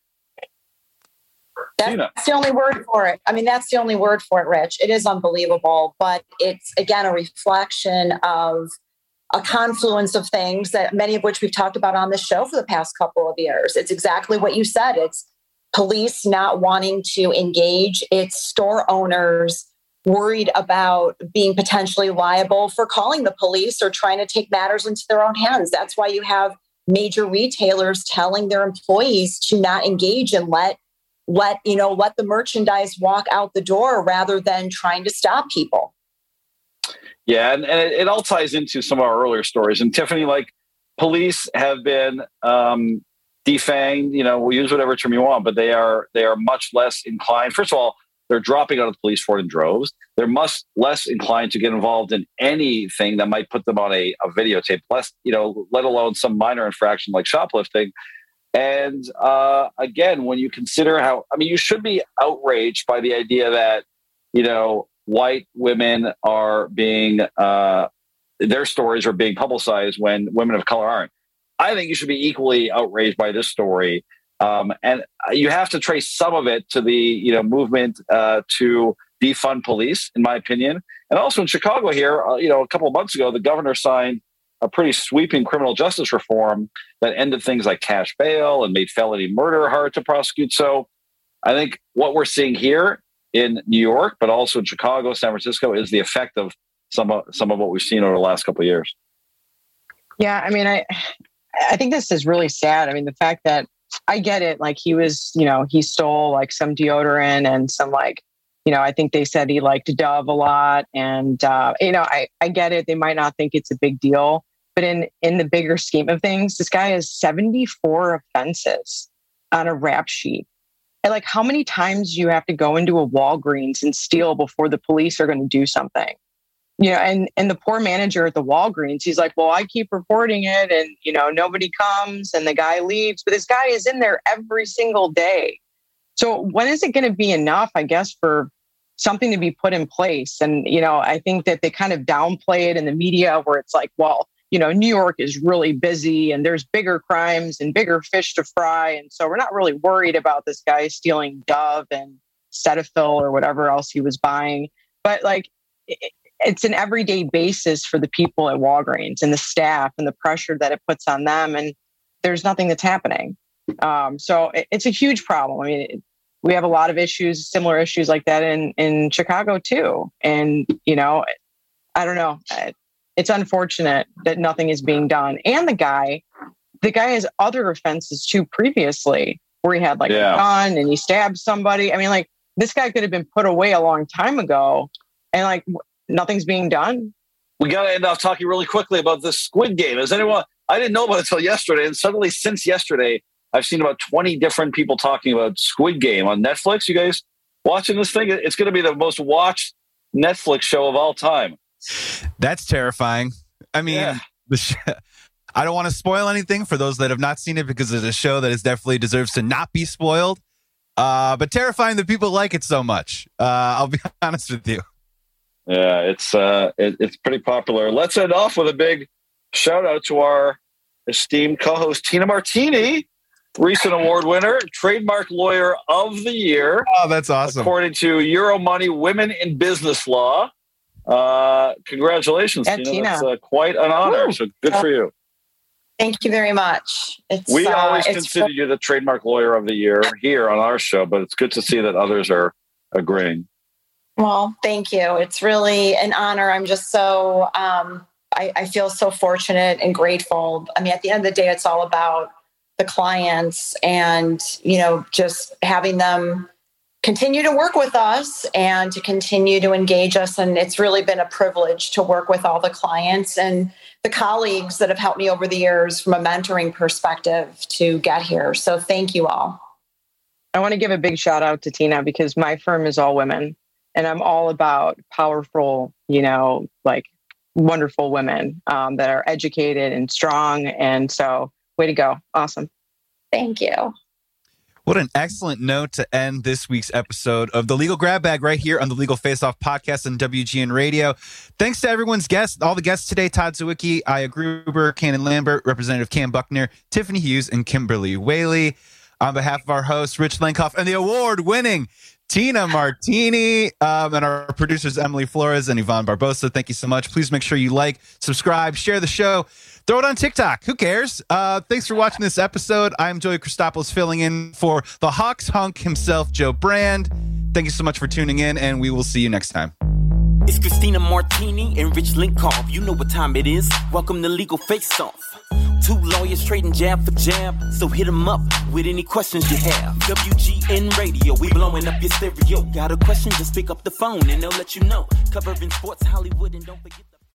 That's the only word for it. I mean, that's the only word for it, Rich. It is unbelievable, but it's, again, a reflection of a confluence of things that many of which we've talked about on this show for the past couple of years. It's exactly what you said. It's police not wanting to engage. It's store owners worried about being potentially liable for calling the police or trying to take matters into their own hands. That's why you have major retailers telling their employees to not engage and let the merchandise walk out the door rather than trying to stop people. Yeah. And it all ties into some of our earlier stories. And Tiffany, like, police have been defanged, we'll use whatever term you want, but they are much less inclined. First of all, they're dropping out of the police force in droves. They're much less inclined to get involved in anything that might put them on a videotape, let alone some minor infraction like shoplifting. And again, when you consider you should be outraged by the idea that, white women are being, their stories are being publicized when women of color aren't. I think you should be equally outraged by this story. And you have to trace some of it to the movement to defund police, in my opinion. And also in Chicago here, a couple of months ago, the governor signed a pretty sweeping criminal justice reform that ended things like cash bail and made felony murder hard to prosecute. So I think what we're seeing here in New York, but also in Chicago, San Francisco, is the effect of some of what we've seen over the last couple of years. Yeah, I mean, I think this is really sad. I mean, the fact that I get it. Like, he was, he stole like some deodorant and some I think they said he liked Dove a lot. And, I get it. They might not think it's a big deal. But in the bigger scheme of things, this guy has 74 offenses on a rap sheet. And like, how many times do you have to go into a Walgreens and steal before the police are going to do something? And the poor manager at the Walgreens, he's like, well, I keep reporting it and, nobody comes and the guy leaves. But this guy is in there every single day. So when is it going to be enough, I guess, for something to be put in place? And, I think that they kind of downplay it in the media where it's like, well, New York is really busy and there's bigger crimes and bigger fish to fry. And so we're not really worried about this guy stealing Dove and Cetaphil or whatever else he was buying. But like... It's an everyday basis for the people at Walgreens and the staff and the pressure that it puts on them. And there's nothing that's happening. So it's a huge problem. I mean, we have a lot of issues, similar issues like that in Chicago too. And, I don't know. It's unfortunate that nothing is being done. And the guy has other offenses too previously where he had a gun and he stabbed somebody. I mean, like, this guy could have been put away a long time ago. And like, nothing's being done. We got to end off talking really quickly about this Squid Game. I didn't know about it until yesterday. And suddenly, since yesterday, I've seen about 20 different people talking about Squid Game on Netflix. You guys watching this thing? It's going to be the most watched Netflix show of all time. That's terrifying. I mean, I don't want to spoil anything for those that have not seen it, because it's a show that is definitely deserves to not be spoiled. But terrifying that people like it so much. I'll be honest with you. Yeah, it's pretty popular. Let's end off with a big shout out to our esteemed co-host, Tina Martini, recent award winner, trademark lawyer of the year. Oh, that's awesome. According to Euromoney Women in Business Law. Congratulations, Tina. That's quite an honor. Woo. So good for you. Thank you very much. We always consider you the trademark lawyer of the year here on our show, but it's good to see that others are agreeing. Well, thank you. It's really an honor. I'm just so, I feel so fortunate and grateful. I mean, at the end of the day, it's all about the clients and, just having them continue to work with us and to continue to engage us. And it's really been a privilege to work with all the clients and the colleagues that have helped me over the years from a mentoring perspective to get here. So thank you all. I want to give a big shout out to Tina because my firm is all women and I'm all about powerful, wonderful women that are educated and strong. And so way to go. Awesome. Thank you. What an excellent note to end this week's episode of The Legal Grab Bag right here on the Legal Face Off podcast on WGN Radio. Thanks to everyone's guests, all the guests today, Todd Zawicki, Ayad Gruber, Cannon Lambert, Representative Cam Buckner, Tiffany Hughes, and Kimberly Whaley. On behalf of our host, Rich Lenkov, and the award-winning Tina Martini, and our producers, Emily Flores and Yvonne Barbosa, thank you so much. Please make sure you like, subscribe, share the show. Throw it on TikTok. Who cares? Thanks for watching this episode. I'm Joey Christopoulos filling in for the Hawks hunk himself, Joe Brand. Thank you so much for tuning in, and we will see you next time. It's Christina Martini and Rich Lenkov. You know what time it is. Welcome to Legal Face Off. Two lawyers trading jab for jab. So hit them up with any questions you have. WGN Radio, we blowing up your stereo. Got a question, just pick up the phone and they'll let you know. Covering sports, Hollywood, and don't forget...